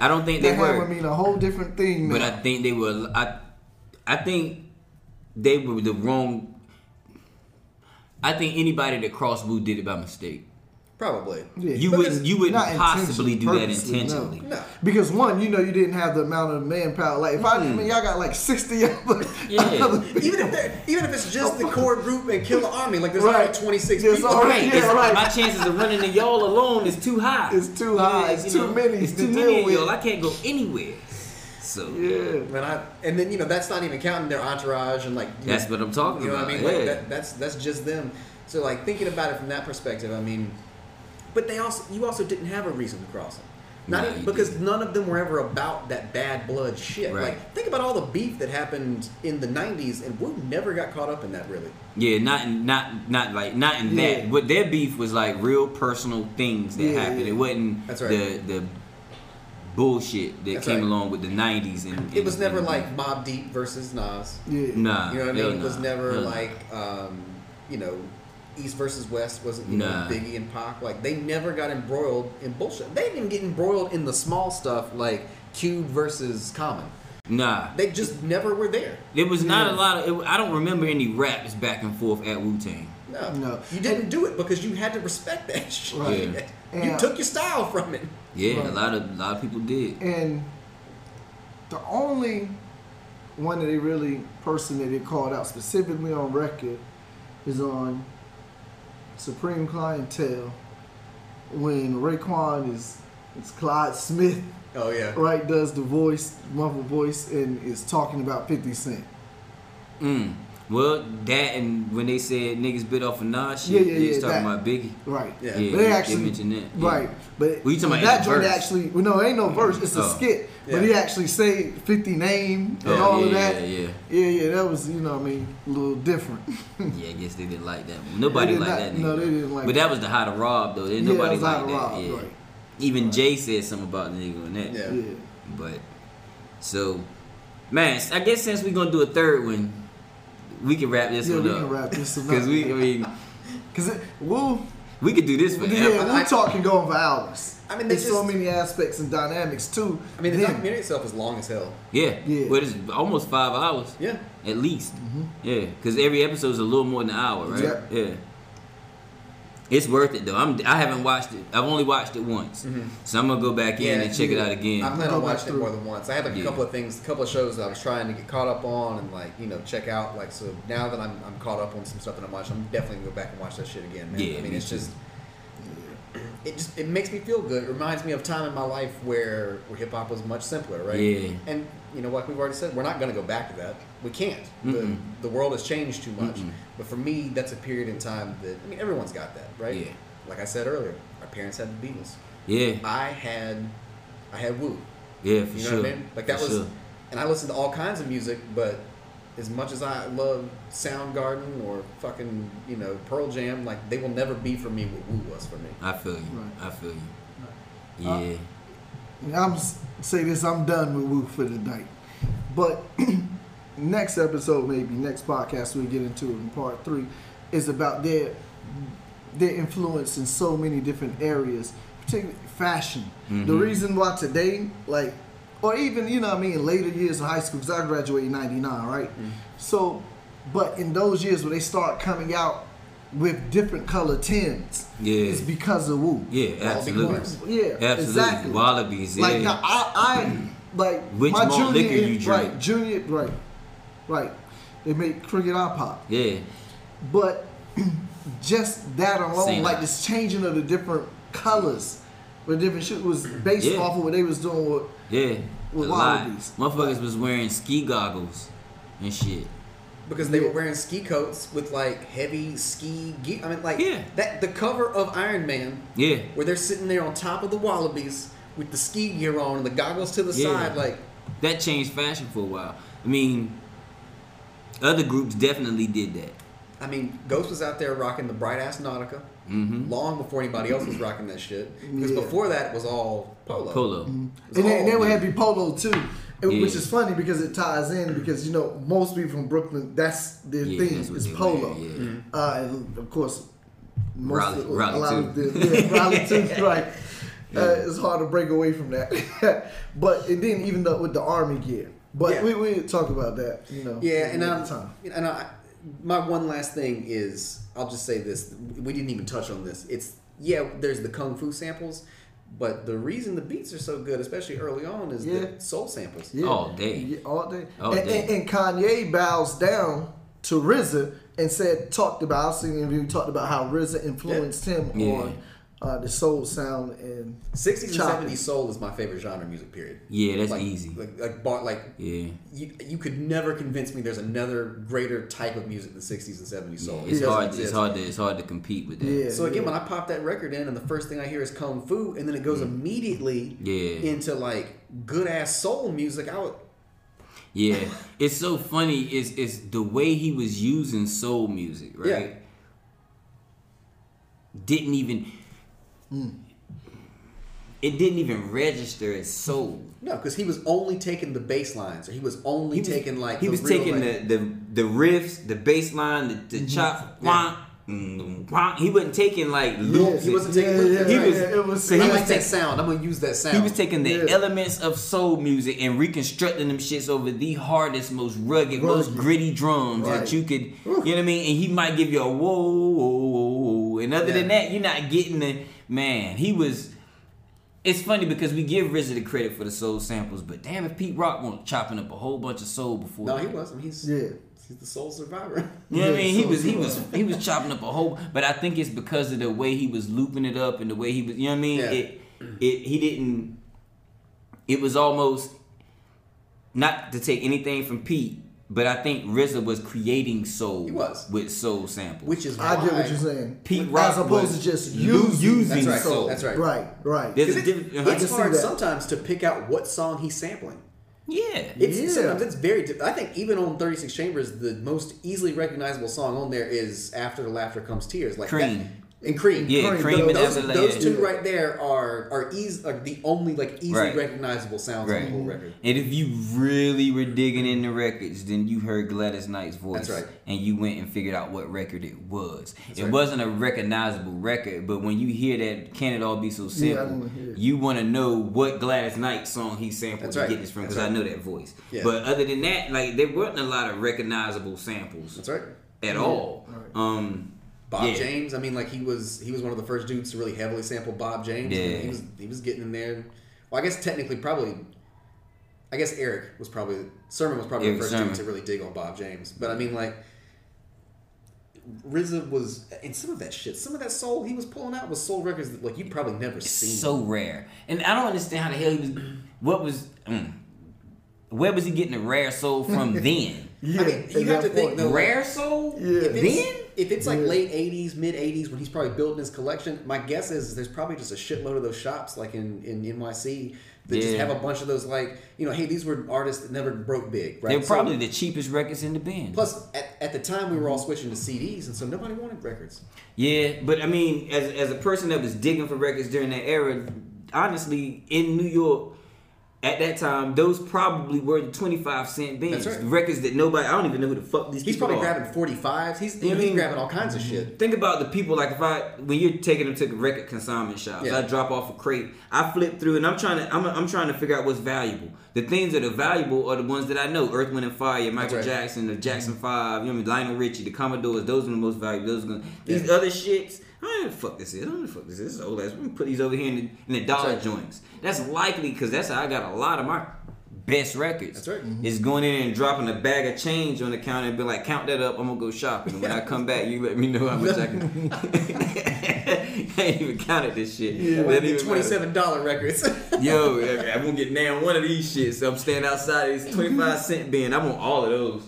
I don't think they were. Hammer mean a whole different thing. But I think they were. I think they were the wrong. I think anybody that crossed Wu did it by mistake. Probably. Yeah. You wouldn't possibly do that intentionally. No. Because one, you know, you didn't have the amount of manpower. Like, if I mean, y'all got like 60 other, yeah. Other people. Even if it's just the core group and Killah Army, like, there's already 26 people. Right. Yeah, right. My chances of running into y'all alone is too high. It's too high. It's too many. It's too many of y'all. I can't go anywhere. So yeah, man. And then, you know, that's not even counting their entourage and like. That's what I'm talking about. You know what I mean? Yeah. Like, that's just them. So, like, thinking about it from that perspective, I mean. But you also didn't have a reason to cross them. Because none of them were ever about that bad blood shit. Right. Like, think about all the beef that happened in the 90s, and we never got caught up in that, really. Yeah, not in that. But their beef was like real personal things that happened. Yeah. It wasn't the bullshit that came along with the 90s. And it was never like Mobb Deep versus Nas. Yeah. Nah. You know what I mean? It was never like, you know, East versus West wasn't Biggie and Pac. Like, they never got embroiled in bullshit. They didn't even get embroiled in the small stuff like Cube versus Common. Nah. They just never were there. It was not a lot of... I don't remember any raps back and forth at Wu-Tang. No. You didn't do it because you had to respect that shit. Right. Yeah. You took your style from it. Yeah, right. a lot of people did. And the only one that person that they called out specifically on record is on... Supreme Clientele, when Raekwon it's Clyde Smith. Oh yeah, right. Does the voice, muffled voice, and is talking about 50 Cent. Well, that and when they said niggas bit off of Nas shit, they was talking about Biggie. Right. Yeah. But they mentioned that. Yeah. Right. But well, that joint actually, well, no, it ain't no verse. It's a skit. Yeah. But he actually said 50 name and all of that. Yeah. That was, you know what I mean, a little different. Yeah, I guess they didn't like that one. Nobody liked that nigga. No, they didn't like that. But that was the How to Rob, though. Nobody liked that. Yeah. Right. Even Jay said something about the nigga on that. Yeah. But, so, man, I guess since we're going to do a third one, we can wrap this one up. Yeah, we can wrap this one up. Because we could do this forever. Yeah, we talking going for hours. I mean, there's so many aspects and dynamics too. I mean, the documentary itself is long as hell. Yeah. Well, it's almost 5 hours. Yeah. At least. Mm-hmm. Yeah. Because every episode is a little more than an hour, right? Yep. Yeah. It's worth it though. I haven't watched it. I've only watched it once, so I'm gonna go back in and check it out again. I plan on watching it more than once. I had a couple of things, a couple of shows that I was trying to get caught up on and like, you know, check out. Like, so now that I'm caught up on some stuff that I'm watching, I'm definitely gonna go back and watch that shit again. Man. Yeah, I mean, it's just it makes me feel good. It reminds me of time in my life where hip hop was much simpler, right? Yeah. And you know, like we've already said, we're not gonna go back to that. We can't. The world has changed too much. Mm-mm. But for me, that's a period in time that, I mean, everyone's got that, right? Yeah. Like I said earlier, our parents had the Beatles. Yeah. I had Wu. Yeah, for sure. You know what I mean? Like that was, and I listened to all kinds of music, but as much as I love Soundgarden or fucking, you know, Pearl Jam, like they will never be for me what Wu was for me. I feel you. Right. Yeah. I'm say this, I'm done with Wu for the night. But next episode, maybe next podcast we'll get into in part 3, is about their influence in so many different areas, particularly fashion. Mm-hmm. The reason why today, like, or even, you know what I mean, later years of high school, because I graduated in 99, right? Mm-hmm. So But in those years where they start coming out with different color tins, it's because of Wu. Yeah, absolutely. Exactly. Wallabies. Like now, I like which my more liquor you drink? Right, Junior, right, right. They make Cricket Eye Pop. Yeah, but just that alone, like this changing of the different colors, with different shit was based off of what they was doing with with Wallabies. Motherfuckers was wearing ski goggles and shit. Because they were wearing ski coats with like heavy ski gear. I mean, like that the cover of Iron Man. Yeah, where they're sitting there on top of the Wallabies with the ski gear on and the goggles to the side. Like that changed fashion for a while. I mean, other groups definitely did that. I mean, Ghost was out there rocking the bright ass Nautica long before anybody else was rocking that shit. Because before that, it was all polo. Was and all they would have to be polo too. Which is funny because it ties in because, you know, most people from Brooklyn, that's their thing, is polo. And of course, most Raleigh too, right. It's hard to break away from that. But it didn't even though with the Army gear. But we talk about that, you know. Yeah, and my one last thing is, I'll just say this, we didn't even touch on this. It's, there's the Kung Fu samples. But the reason the beats are so good, especially early on, is the soul samples. All day. And Kanye bows down to RZA and said, I've seen an interview, talked about how RZA influenced him on the soul sound. And 60s and 70s soul is my favorite genre music, period. Yeah, that's like, easy. You could never convince me there's another greater type of music than 60s and 70s soul. It's hard to compete with that. When I pop that record in and the first thing I hear is Kung Fu and then it goes immediately into like good ass soul music, it's so funny. It's the way he was using soul music, right? It didn't even register as soul. No, because he was only taking the bass lines, or he was taking the riffs, the bass line, the chop. He wasn't taking like loops. He wasn't taking. That sound. I'm gonna use that sound. He was taking the elements of soul music and reconstructing them shits over the hardest, most rugged, most gritty drums that you could. Oof. You know what I mean? And he might give you a whoa. And other than that, you're not getting the man. He was. It's funny because we give RZA the credit for the soul samples, but damn if Pete Rock wasn't chopping up a whole bunch of soul before. No, he wasn't. He's the soul survivor. You know what I mean? He was chopping up a whole, but I think it's because of the way he was looping it up and the way he was, you know what I mean? Yeah. It was almost, not to take anything from Pete, but I think RZA was creating soul with soul samples. Which is why I get what you're saying. Pete Rock as opposed to just using soul. That's right. Right. It's hard sometimes to pick out what song he's sampling. Sometimes it's very difficult. I think even on 36 Chambers, the most easily recognizable song on there is After the Laughter Comes Tears. Like Cream. Cream and Everlasting. Those two right there are the only like easily recognizable sounds on the whole record. And if you really were digging in the records, then you heard Gladys Knight's voice. That's right. And you went and figured out what record it was. It wasn't a recognizable record, but when you hear that, Can It All Be So Simple? You want to know what Gladys Knight song he sampled to get this from because I know that voice. Yeah. But other than that, like there weren't a lot of recognizable samples. That's right. At all. Right. Bob James, I mean, like he was one of the first dudes to really heavily sample Bob James. Yeah. I mean, he was getting in there. Well, I guess technically Eric was probably Sermon was probably the first dude to really dig on Bob James. But I mean, like RZA was, and some of that shit, some of that soul he was pulling out was soul records that like you probably never seen. So rare, and I don't understand how the hell where was he getting the rare soul from then? Yeah, I mean, you have to think the rare soul if it's like late 80s, mid 80s when he's probably building his collection. My guess is there's probably just a shitload of those shops like in NYC that just have a bunch of those like, you know, hey, these were artists that never broke big, right? They're probably the cheapest records in the bin. Plus at the time we were all switching to CDs and so nobody wanted records. Yeah, but I mean as a person that was digging for records during that era, honestly in New York at that time, those probably were the 25-cent bands. That's right. The records that nobody, I don't even know who the fuck these people are. He's probably grabbing 45s. He's grabbing all kinds of shit. Think about the people, like when you're taking them to the record consignment shops, yeah. I drop off a crate, I flip through, and I'm trying to figure out what's valuable. The things that are valuable are the ones that I know. Earth, Wind, and Fire, Michael Jackson, the Jackson 5, you know what I mean? Lionel Richie, the Commodores, those are the most valuable. These other shits, I don't know what the fuck this is. This is old ass. We're gonna put these over here in the dollar joints. That's likely because that's how I got a lot of my best records. That's right. Mm-hmm. Is going in and dropping a bag of change on the counter and be like, count that up, I'm gonna go shopping. When I come back, you let me know how much I can. I ain't even counted this shit. Yeah, well, $27 records. Yo, I'm gonna get now one of these shits. So I'm standing outside of this 25-cent bin. I want all of those.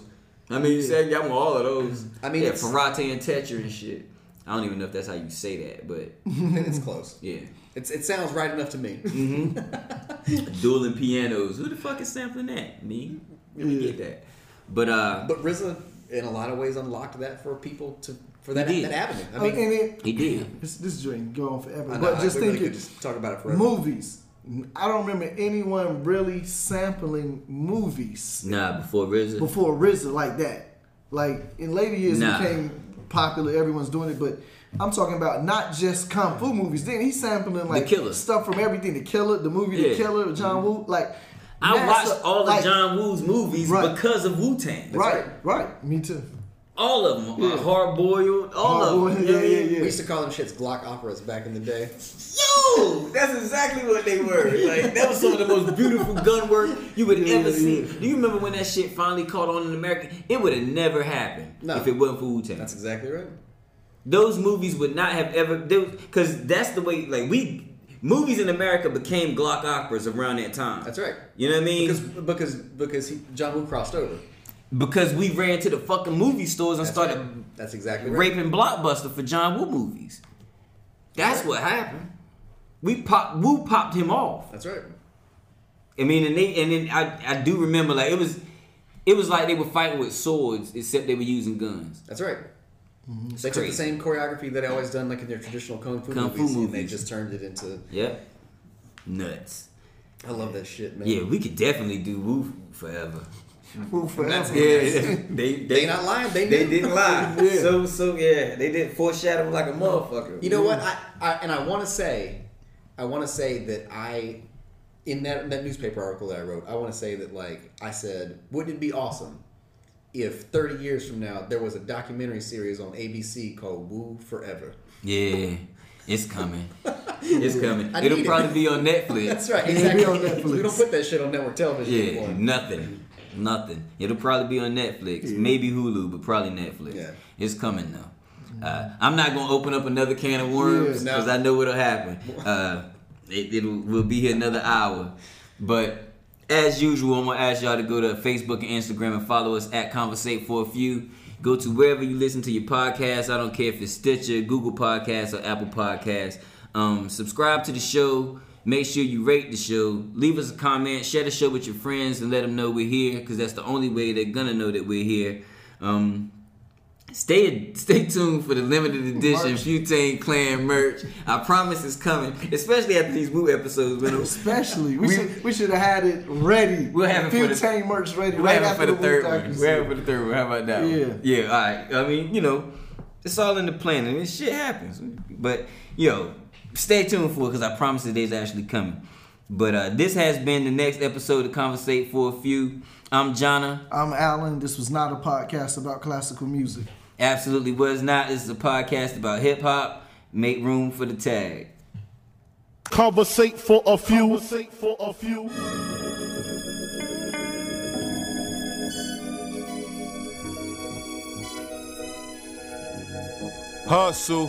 I mean, you said I want all of those. I mean, Ferrante and Tetra and shit. I don't even know if that's how you say that, but it's close. Yeah, it sounds right enough to me. Mm-hmm. Dueling pianos. Who the fuck is sampling that? Me? Let me get that. But RZA, in a lot of ways, unlocked that for people for that avenue. I mean, he did. This drink go on forever. Know, but just think, just talk about it forever. Movies. I don't remember anyone really sampling movies. Nah, before RZA like that. Like in later years, it became popular, everyone's doing it, but I'm talking about not just kung fu movies. Then he's sampling like stuff from everything. The Killer, the movie, The Killer, John Woo. Like I watched all of John Woo's movies because of Wu-Tang. Right. Me too. All of them. Yeah. Hard-boiled. All of them. Yeah. We used to call them shits Glock operas back in the day. Yo! That's exactly what they were. Like, that was some of the most beautiful gun work you would ever see. Do you remember when that shit finally caught on in America? It would have never happened if it wasn't for Wu-Tang. That's exactly right. Those movies would not have ever... Because that's the way... Like, movies in America became Glock operas around that time. That's right. You know what I mean? Because John Woo crossed over. Because we ran to the fucking movie stores and started raping Blockbuster for John Woo movies. That's what happened. Woo popped him off. That's right. I mean, and then I do remember, like, it was like they were fighting with swords except they were using guns. That's right. Mm-hmm. They took the same choreography that they always done, like in their traditional kung fu movies, and they just turned it into nuts. I love that shit, man. Yeah, we could definitely do Woo forever. They not lying. They didn't lie. Yeah. So they didn't foreshadow like a motherfucker. You know what? I want to say that in that newspaper article that I wrote, I want to say that, like I said, wouldn't it be awesome if 30 years from now there was a documentary series on ABC called Wu Forever? Yeah. It's coming. It'll probably be on Netflix. That's right. Exactly. It'll be on Netflix. We don't put that shit on network television anymore. Nothing. It'll probably be on Netflix, maybe Hulu, but probably Netflix. Yeah. It's coming though. I'm not gonna open up another can of worms because I know what'll happen. We'll be here another hour, but as usual, I'm gonna ask y'all to go to Facebook and Instagram and follow us at Conversate for a Few. Go to wherever you listen to your podcast. I don't care if it's Stitcher, Google Podcasts, or Apple Podcasts. Subscribe to the show. Make sure you rate the show. Leave us a comment. Share the show with your friends and let them know we're here, because that's the only way they're going to know that we're here. Stay tuned for the limited edition Wu-Tang Clan merch. I promise it's coming, especially after these Wu episodes. We should have had it ready. We'll have it Wu-Tang merch ready. We'll have it for the third one. How about that one? Yeah, all right. I mean, you know, it's all in the planning. This shit happens. But, yo, stay tuned for it, because I promise the day's actually coming. But this has been the next episode of Conversate for a Few. I'm Jonna. I'm Alan. This was not a podcast about classical music. Absolutely was not. This is a podcast about hip hop. Make room for the tag. Conversate for a few. Conversate for a few. Hustle.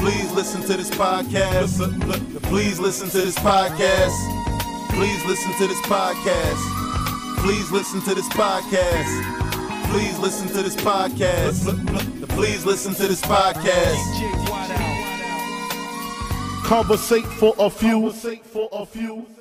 Please listen to this podcast. Please listen to this podcast. Please listen to this podcast. Please listen to this podcast. Please listen to this podcast. Please listen to this podcast. Conversate for a few.